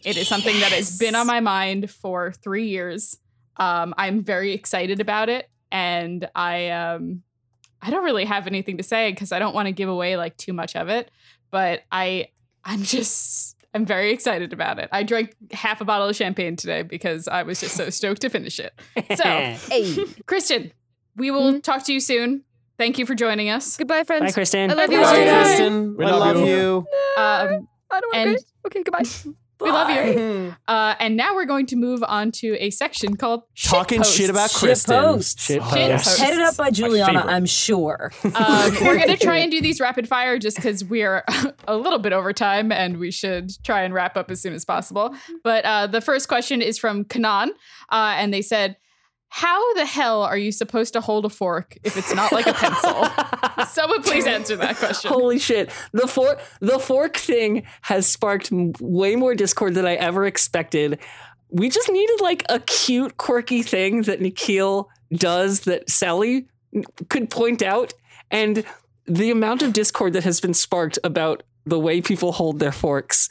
It is something yes. that has been on my mind for three years. Um, I'm very excited about it. And I, um, I don't really have anything to say because I don't want to give away like too much of it, but I, I'm just... I'm very excited about it. I drank half a bottle of champagne today because I was just so stoked to finish it. So, hey. Kristen, we will mm-hmm. talk to you soon. Thank you for joining us. Goodbye, friends. Bye, Kristen. I love Bye, you. Bye, Kristen. We love, love you. you. No, um, I don't want to. Okay, goodbye. Bye. We love you. Uh, and now we're going to move on to a section called Shit Talking Posts. Shit about Kristen. Shit posts. Shit posts. Shit posts. Headed up by Juliana, I'm sure. Um, we're going to try and do these rapid fire just because we're a little bit over time and we should try and wrap up as soon as possible. But uh, the first question is from Kanan, uh, and they said, how the hell are you supposed to hold a fork if it's not like a pencil? Someone please answer that question. Holy shit. The fork the fork thing has sparked way more discord than I ever expected. We just needed like a cute, quirky thing that Nikhil does that Sally could point out. And the amount of discord that has been sparked about the way people hold their forks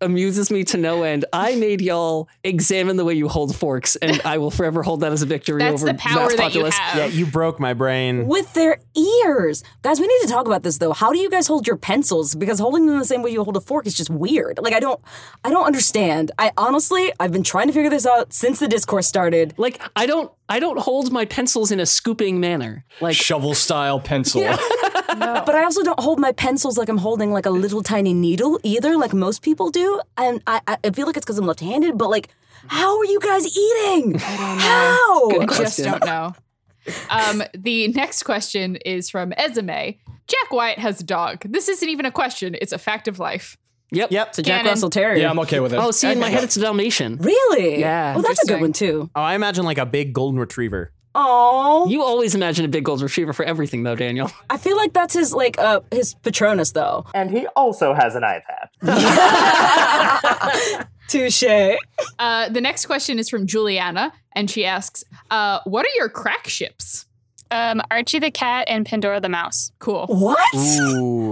amuses me to no end. I made y'all examine the way you hold forks, and I will forever hold that as a victory. That's over the power mass that populace. You have. Yeah, you broke my brain. With their ears. Guys, we need to talk about this, though. How do you guys hold your pencils? Because holding them the same way you hold a fork is just weird. Like, I don't I don't understand. I honestly, I've been trying to figure this out since the discourse started. Like, I don't I don't hold my pencils in a scooping manner. Like shovel-style pencil. Yeah. No. But I also don't hold my pencils like I'm holding like a little tiny needle either, like most people do. And I, I feel like it's because I'm left-handed, but like, how are you guys eating? I don't know. How? I just don't know. Um, the next question is from Esme. Jack Wyatt has a dog. This isn't even a question. It's a fact of life. Yep. Yep. It's a Jack Russell Terrier. Yeah, I'm okay with it. Oh, see, in my head, it's a Dalmatian. Really? Yeah. Well, that's a good one, too. Oh, I imagine like a big golden retriever. Oh, you always imagine a big golden retriever for everything, though, Daniel. I feel like that's his like uh, his Patronus, though. And he also has an iPad. Touche. Uh, the next question is from Juliana, and she asks, uh, "What are your crack ships?" Um, Archie the cat and Pandora the mouse. Cool. What?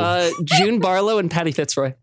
Uh, June Barlow and Patty Fitzroy.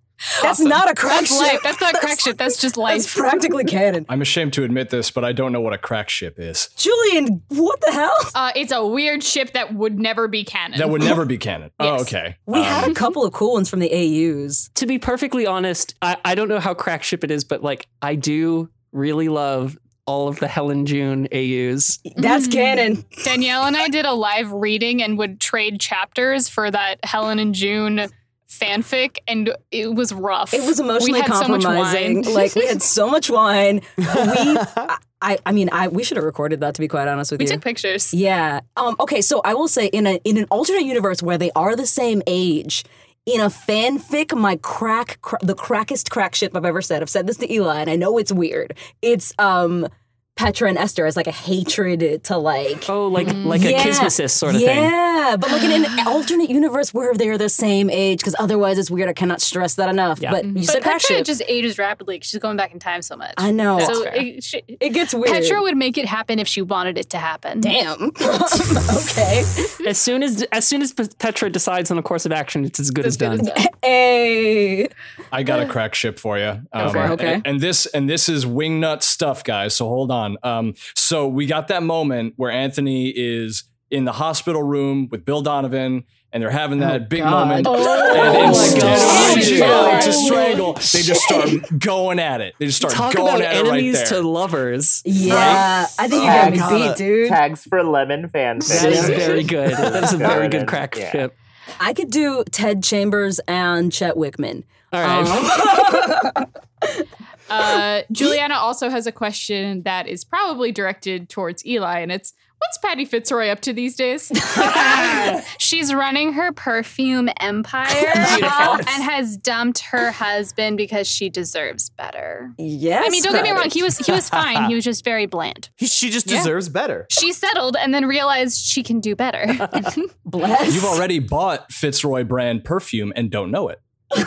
That's awesome. Not a crack that's ship. Life. That's not a crack ship. That's just life. That's practically canon. I'm ashamed to admit this, but I don't know what a crack ship is. Julian, what the hell? Uh, it's a weird ship that would never be canon. That would never be canon. Yes. Oh, okay. We um, had a couple of cool ones from the A Us. To be perfectly honest, I, I don't know how crack ship it is, but like I do really love all of the Helen June A Us. That's canon. Danielle and I did a live reading and would trade chapters for that Helen and June fanfic, and it was rough. It was emotionally compromising. So like we had so much wine. We, I, I mean, I we should have recorded that. To be quite honest with we you, we took pictures. Yeah. Um. Okay. So I will say, in a in an alternate universe where they are the same age, in a fanfic, my crack, cr- the crackest crack ship I've ever said. I've said this to Eli, and I know it's weird. It's um. Petra and Esther as like a hatred to like... Oh, like mm. like a yeah. kismicist sort of yeah. thing. Yeah, but like in an alternate universe where they're the same age, because otherwise it's weird. I cannot stress that enough. Yeah. But you mm-hmm. said Petra ship. just ages rapidly because she's going back in time so much. I know. That's so it, she, it gets weird. Petra would make it happen if she wanted it to happen. Damn. Okay. As soon as as soon as Petra decides on a course of action, it's as good as, as good done. As done. Hey. I got a crack ship for you. Um, okay. okay. And, and this and this is wingnut stuff, guys. So hold on. Um, so we got that moment where Anthony is in the hospital room with Bill Donovan, and they're having that oh big God. moment. Oh. And instead of trying to strangle, they just start going at it. They just start Talk going about at enemies it right there. To lovers. Yeah, right? I think you got me beat, uh, dude. Tags for Lemon fanfic. That is very good. That is a very good crack yeah. ship. I could do Ted Chambers and Chet Wickman. All right. Um, Uh, Juliana also has a question that is probably directed towards Eli, and it's, what's Patty Fitzroy up to these days? She's running her perfume empire and has dumped her husband because she deserves better. Yes. I mean, don't get me wrong. He was he was fine. He was just very bland. She just yeah. deserves better. She settled and then realized she can do better. Bless. You've already bought Fitzroy brand perfume and don't know it. There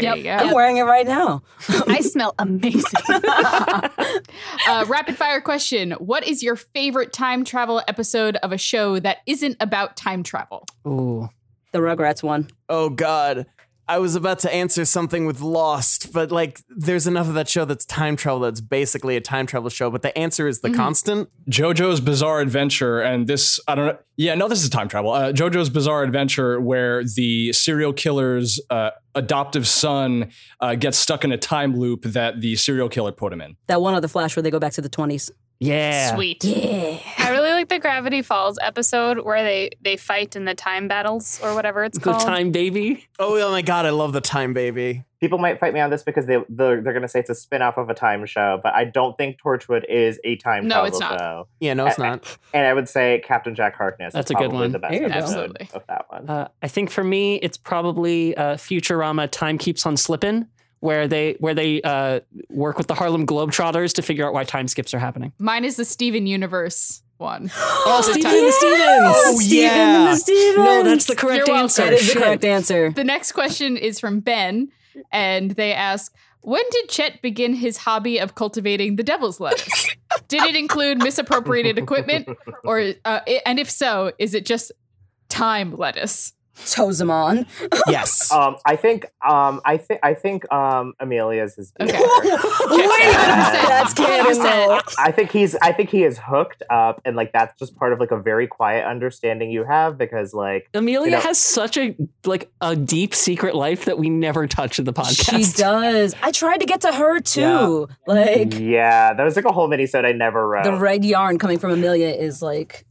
yep. you go. I'm wearing it right now. I smell amazing. uh, rapid fire question. What is your favorite time travel episode of a show that isn't about time travel? Ooh. The Rugrats one. Oh, God. I was about to answer something with Lost, but like there's enough of that show that's time travel that's basically a time travel show, but the answer is The mm-hmm. Constant. JoJo's Bizarre Adventure, and this, I don't know. Yeah, no, this is time travel. Uh, JoJo's Bizarre Adventure, where the serial killer's uh, adoptive son uh, gets stuck in a time loop that the serial killer put him in. That one other Flash where they go back to the twenties. Yeah. Sweet. Yeah. I really like the Gravity Falls episode where they, they fight in the time battles or whatever it's called? The time baby? Oh, oh my God, I love the time baby. People might fight me on this because they, they're, they're going to say it's a spin-off of a time show, but I don't think Torchwood is a time no, travel it's not. show. Yeah, no, it's and, not. And I would say Captain Jack Harkness That's is a probably good one. The best episode Absolutely. Of that one. Uh, I think for me, it's probably uh, Futurama Time Keeps on Slippin', where they where they uh, work with the Harlem Globetrotters to figure out why time skips are happening. Mine is the Steven Universe one. Oh, Steven and the Stevens! Oh, Steven yeah. and the Stevens! No, that's the correct You're answer. That is the correct answer. The next question is from Ben. And they ask, when did Chet begin his hobby of cultivating the devil's lettuce? Did it include misappropriated equipment? or uh, it, And if so, is it just time lettuce? Toes them on. Yes. Um, I think um, I, th- I think um, Amelia's his okay. Wait That's canon. I think he's I think he is hooked up, and like that's just part of like a very quiet understanding you have, because like Amelia you know, has such a like a deep secret life that we never touch in the podcast. She does. I tried to get to her too. Yeah. Like Yeah, there was like a whole minisode I never read. The red yarn coming from Amelia is like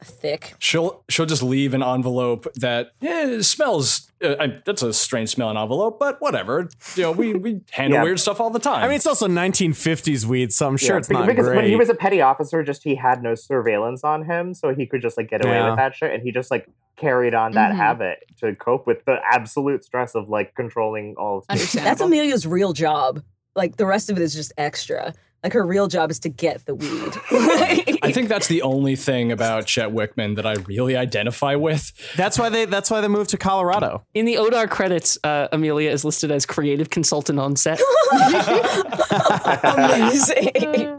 thick. She'll she'll just leave an envelope that eh, smells. Uh, I, that's a strange smelling envelope, but whatever. You know, we we handle yeah. weird stuff all the time. I mean, it's also nineteen fifties weed, so I'm sure yeah, it's because, not because great. When he was a petty officer, just he had no surveillance on him, so he could just like get away yeah. with that shit, and he just like carried on that mm-hmm. habit to cope with the absolute stress of like controlling all. Of That's Amelia's real job. Like the rest of it is just extra. Like, her real job is to get the weed. I think that's the only thing about Chet Wickman that I really identify with. That's why they That's why they moved to Colorado. In the Odar credits, uh, Amelia is listed as creative consultant on set. Amazing.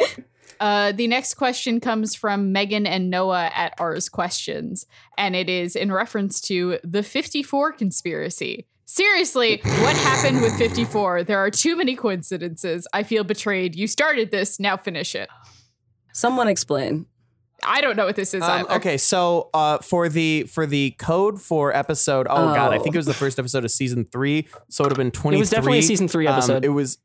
Uh, the next question comes from Megan and Noah at Ars Questions, and it is in reference to the fifty-four conspiracy. Seriously, what happened with fifty-four? There are too many coincidences. I feel betrayed. You started this, now finish it. Someone explain. I don't know what this is um, either. Okay, so uh, for the for the code for episode, oh, oh god, I think it was the first episode of season three, so it would have been twenty-three. It was definitely a season three episode. Um, it was...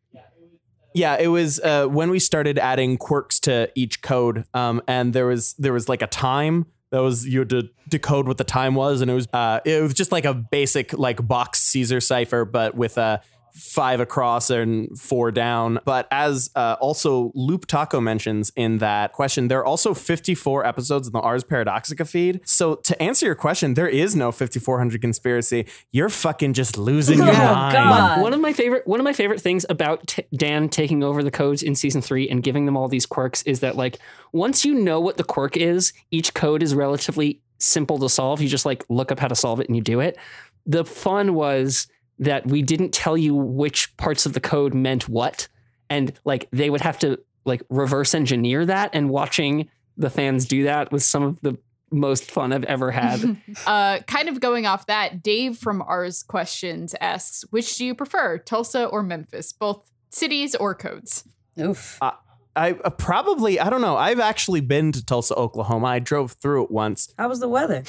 Yeah, it was uh, when we started adding quirks to each code, um, and there was there was like a time... That was, you had to decode what the time was, and it was uh, it was just like a basic like box Caesar cipher, but with uh, five across and four down. But as uh, also Loop Taco mentions in that question, there are also fifty-four episodes in the Ars Paradoxica feed. So to answer your question, there is no fifty-four hundred conspiracy. You're fucking just losing oh, your mind. God. One of my favorite one of my favorite things about t- Dan taking over the codes in season three and giving them all these quirks is that like, once you know what the quirk is, each code is relatively simple to solve. You just like look up how to solve it and you do it. The fun was that we didn't tell you which parts of the code meant what, and like they would have to like reverse engineer that, and watching the fans do that was some of the most fun I've ever had. uh, kind of going off that, Dave from Ars Questions asks, which do you prefer, Tulsa or Memphis? Both cities or codes? Oof. Uh, I uh, probably, I don't know. I've actually been to Tulsa, Oklahoma. I drove through it once. How was the weather?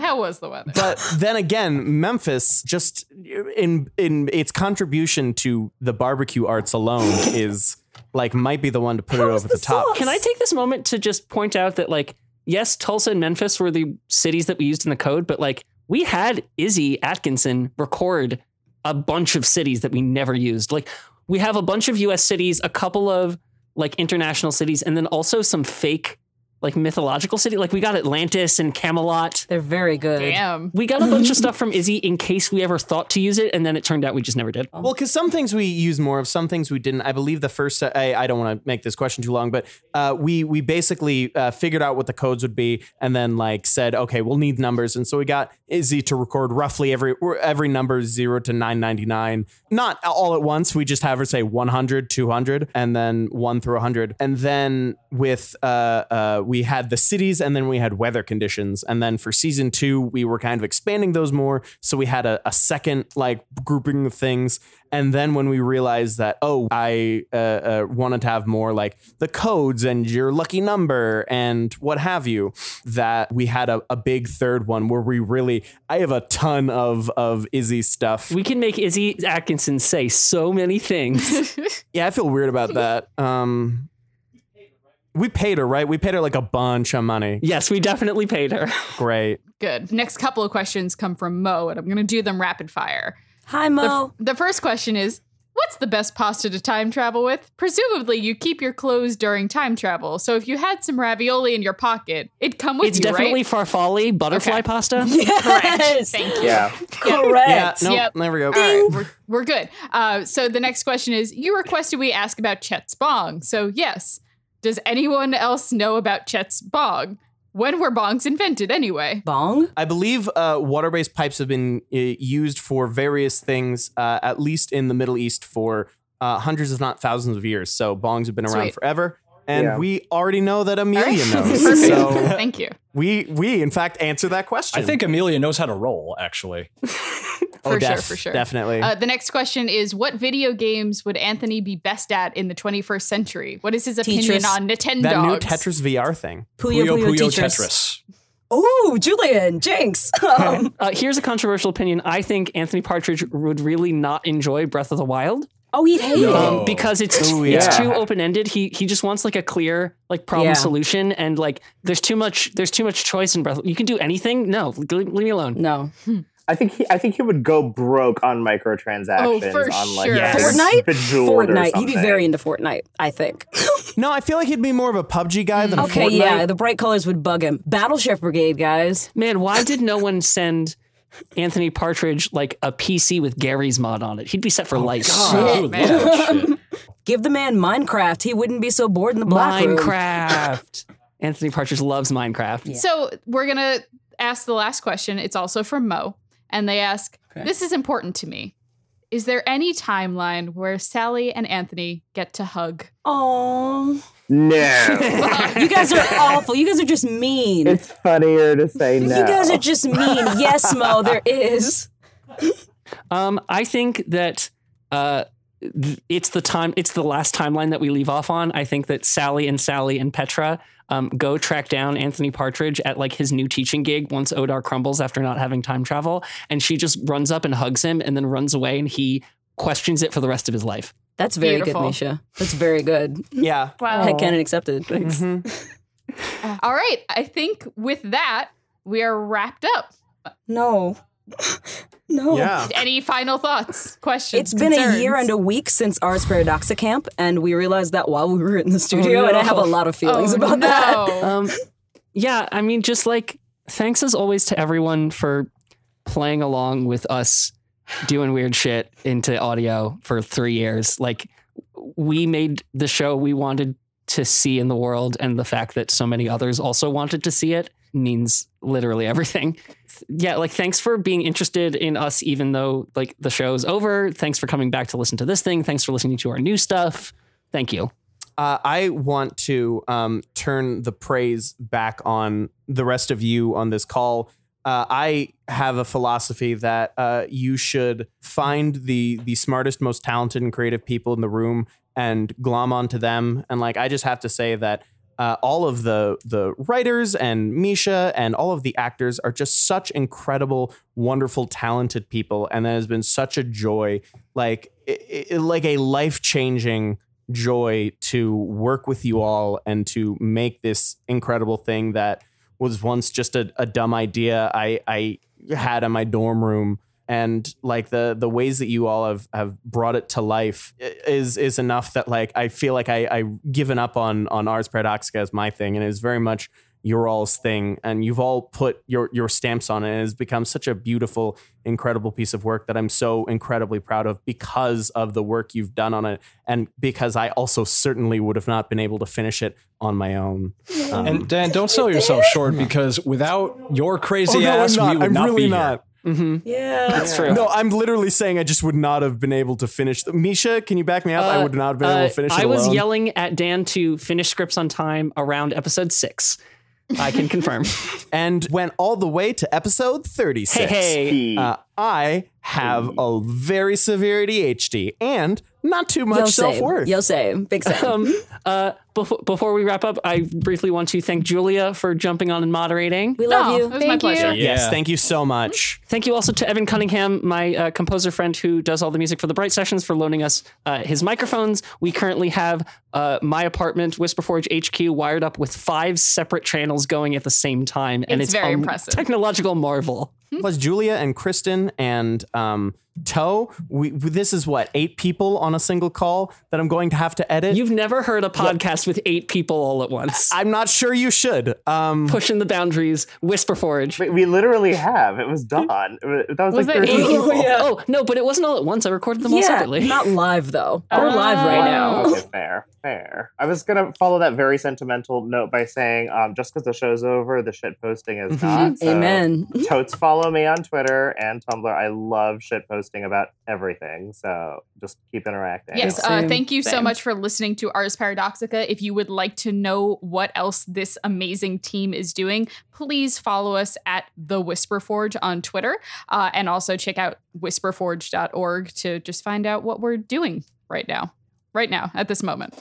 How was the weather? But then again, Memphis, just in in its contribution to the barbecue arts alone is like, might be the one to put How it over the, the top. Can I take this moment to just point out that like, yes, Tulsa and Memphis were the cities that we used in the code, but like we had Izzy Atkinson record a bunch of cities that we never used. Like, we have a bunch of U S cities, a couple of like international cities, and then also some fake like mythological city. Like we got Atlantis and Camelot. They're very good. Damn. We got a bunch of stuff from Izzy in case we ever thought to use it. And then it turned out we just never did. Well, because some things we use more of, some things we didn't. I believe the first, I, I don't want to make this question too long, but uh, we we basically uh, figured out what the codes would be and then like said, okay, we'll need numbers. And so we got Izzy to record roughly every every number zero to nine ninety-nine. Not all at once. We just have her say one hundred, two hundred, and then one through one hundred. And then with uh, uh, we We had the cities, and then we had weather conditions. And then for season two, we were kind of expanding those more. So we had a, a second like grouping of things. And then when we realized that, oh, I uh, uh, wanted to have more like the codes and your lucky number and what have you, that we had a, a big third one where we really, I have a ton of, of Izzy stuff. We can make Izzy Atkinson say so many things. Yeah, I feel weird about that. Um We paid her, right? We paid her like a bunch of money. Yes, we definitely paid her. Great. Good. Next couple of questions come from Mo, and I'm going to do them rapid fire. Hi, Mo. The, the first question is, what's the best pasta to time travel with? Presumably, you keep your clothes during time travel. So if you had some ravioli in your pocket, it'd come with it's you, right? It's definitely farfalle butterfly okay. pasta. Yes. Correct. Thank you. Yeah. Correct. Yeah, no, yep. There we go. All right, we're, we're good. Uh, so the next question is, you requested we ask about Chet's bong. So yes. Does anyone else know about Chet's bong? When were bongs invented anyway? Bong? I believe uh, water-based pipes have been uh, used for various things, uh, at least in the Middle East, for uh, hundreds if not thousands of years. So bongs have been around Sweet. forever. And yeah. we already know that Amelia right. knows. So Thank you. We, we, in fact, answer that question. I think Amelia knows how to roll, actually. For oh, sure, def, for sure. Definitely. Uh, the next question is, what video games would Anthony be best at in the twenty-first century? What is his opinion Tetris. on Nintendo? That new Tetris V R thing. Puyo Puyo, Puyo, Puyo Tetris. Oh, Julian, jinx. um, uh, here's a controversial opinion. I think Anthony Partridge would really not enjoy Breath of the Wild. Oh, he'd hate no. um, because it's Ooh, yeah. it's too open-ended. He he just wants like a clear like problem yeah. solution, and like there's too much there's too much choice in Breath. You can do anything. No, leave, leave me alone. No. Hmm. I think he, I think he would go broke on microtransactions. Oh, for on like sure. Yes. Fortnite, Fortnite. He'd be very into Fortnite. I think. No, I feel like he'd be more of a P U B G guy than okay, Fortnite. Okay, yeah, the bright colors would bug him. Battleship Brigade guys. Man, why did no one send Anthony Partridge like a P C with Gary's mod on it? He'd be set for life. Oh, shit. Give the man Minecraft. He wouldn't be so bored in the black room. Minecraft. Anthony Partridge loves Minecraft. Yeah. So we're gonna ask the last question. It's also from Mo. And they ask, okay. This is important to me. Is there any timeline where Sally and Anthony get to hug? Aww. No. You guys are awful. You guys are just mean. It's funnier to say no. You guys are just mean. Yes, Mo, there is. Um, I think that uh, it's the time. It's the last timeline that we leave off on. I think that Sally and Sally and Petra Um, go track down Anthony Partridge at like his new teaching gig once Odar crumbles after not having time travel, and she just runs up and hugs him and then runs away, and he questions it for the rest of his life. That's very Beautiful. good, Misha. That's very good. Yeah. Wow. Head canon accepted. Thanks. Mm-hmm. uh, All right. I think with that, we are wrapped up. No. No. Yeah. Any final thoughts, questions, It's been concerns? a year and a week since Ars Paradoxica camp, and we realized that while we were in the studio, oh, no. and I have a lot of feelings oh, about no. that. Um, yeah, I mean, just like, thanks as always to everyone for playing along with us doing weird shit into audio for three years. Like, we made the show we wanted to see in the world, and the fact that so many others also wanted to see it means literally everything. Yeah, like thanks for being interested in us even though like the show's over. Thanks for coming back to listen to this thing. Thanks for listening to our new stuff. Thank you. Uh, I want to um, turn the praise back on the rest of you on this call. Uh, I have a philosophy that uh, you should find the the smartest, most talented and creative people in the room and glom onto them. And like I just have to say that Uh, all of the the writers and Misha and all of the actors are just such incredible, wonderful, talented people. And that has been such a joy, like it, it, like a life-changing joy to work with you all and to make this incredible thing that was once just a, a dumb idea I, I had in my dorm room. And like the the ways that you all have, have brought it to life is is enough that like I feel like I I've given up on on Ars Paradoxica as my thing, and it's very much your all's thing, and you've all put your your stamps on it, and it has become such a beautiful, incredible piece of work that I'm so incredibly proud of because of the work you've done on it, and because I also certainly would have not been able to finish it on my own. Um, and Dan, don't sell yourself short, because without your crazy oh, no, ass, we would I'm not really be not. here. Mm-hmm. Yeah, that's true. No, I'm literally saying I just would not have been able to finish. Misha, can you back me up? Uh, I would not have been uh, able to finish. I it was alone. yelling at Dan to finish scripts on time around episode six. I can confirm, and went all the way to episode thirty-six. Hey, hey. Uh, I have a very severe A D H D and not too much self-worth. You'll say, big same. Um, uh, before, before we wrap up, I briefly want to thank Julia for jumping on and moderating. We love oh, you. It was thank my pleasure. You. Yes, thank you so much. Thank you also to Evan Cunningham, my uh, composer friend who does all the music for the Bright Sessions, for loaning us uh, his microphones. We currently have uh, my apartment, Whisperforge H Q, wired up with five separate channels going at the same time. It's and it's very impressive. Technological marvel. Plus Julia and Kristen and um, Toe. We, this is what, eight people on a single call that I'm going to have to edit. You've never heard a podcast what? with eight people all at once. I'm not sure you should. Um, Pushing the boundaries. Whisperforge. We, we literally have. It was Dawn. That was, was like thirty people. Yeah. Oh, no, but it wasn't all at once. I recorded them yeah, all separately. Not live, though. We're uh, live right now. Okay, fair, fair. I was going to follow that very sentimental note by saying um, just because the show's over, the shit posting is mm-hmm. not. So amen. Totes, follow me on Twitter and Tumblr. I love shit posting about everything. So just keep interacting. Yes, uh, thank you Same. so much for listening to Ars Paradoxica. If you would like to know what else this amazing team is doing, please follow us at The Whisperforge on Twitter. Uh, and also check out whisperforge dot org to just find out what we're doing right now. Right now, at this moment.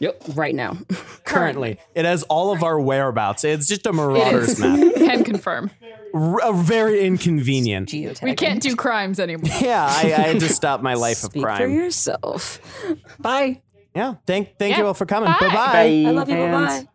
Yep, right now. Currently. It has all of our whereabouts. It's just a marauder's map. Can confirm. R- very inconvenient. We can't do crimes anymore. Yeah, I, I had to stop my life Speak of crime. Speak for yourself. Bye. Yeah, thank thank yeah. you all for coming. Bye. Bye-bye. Bye. I love you. Bye-bye.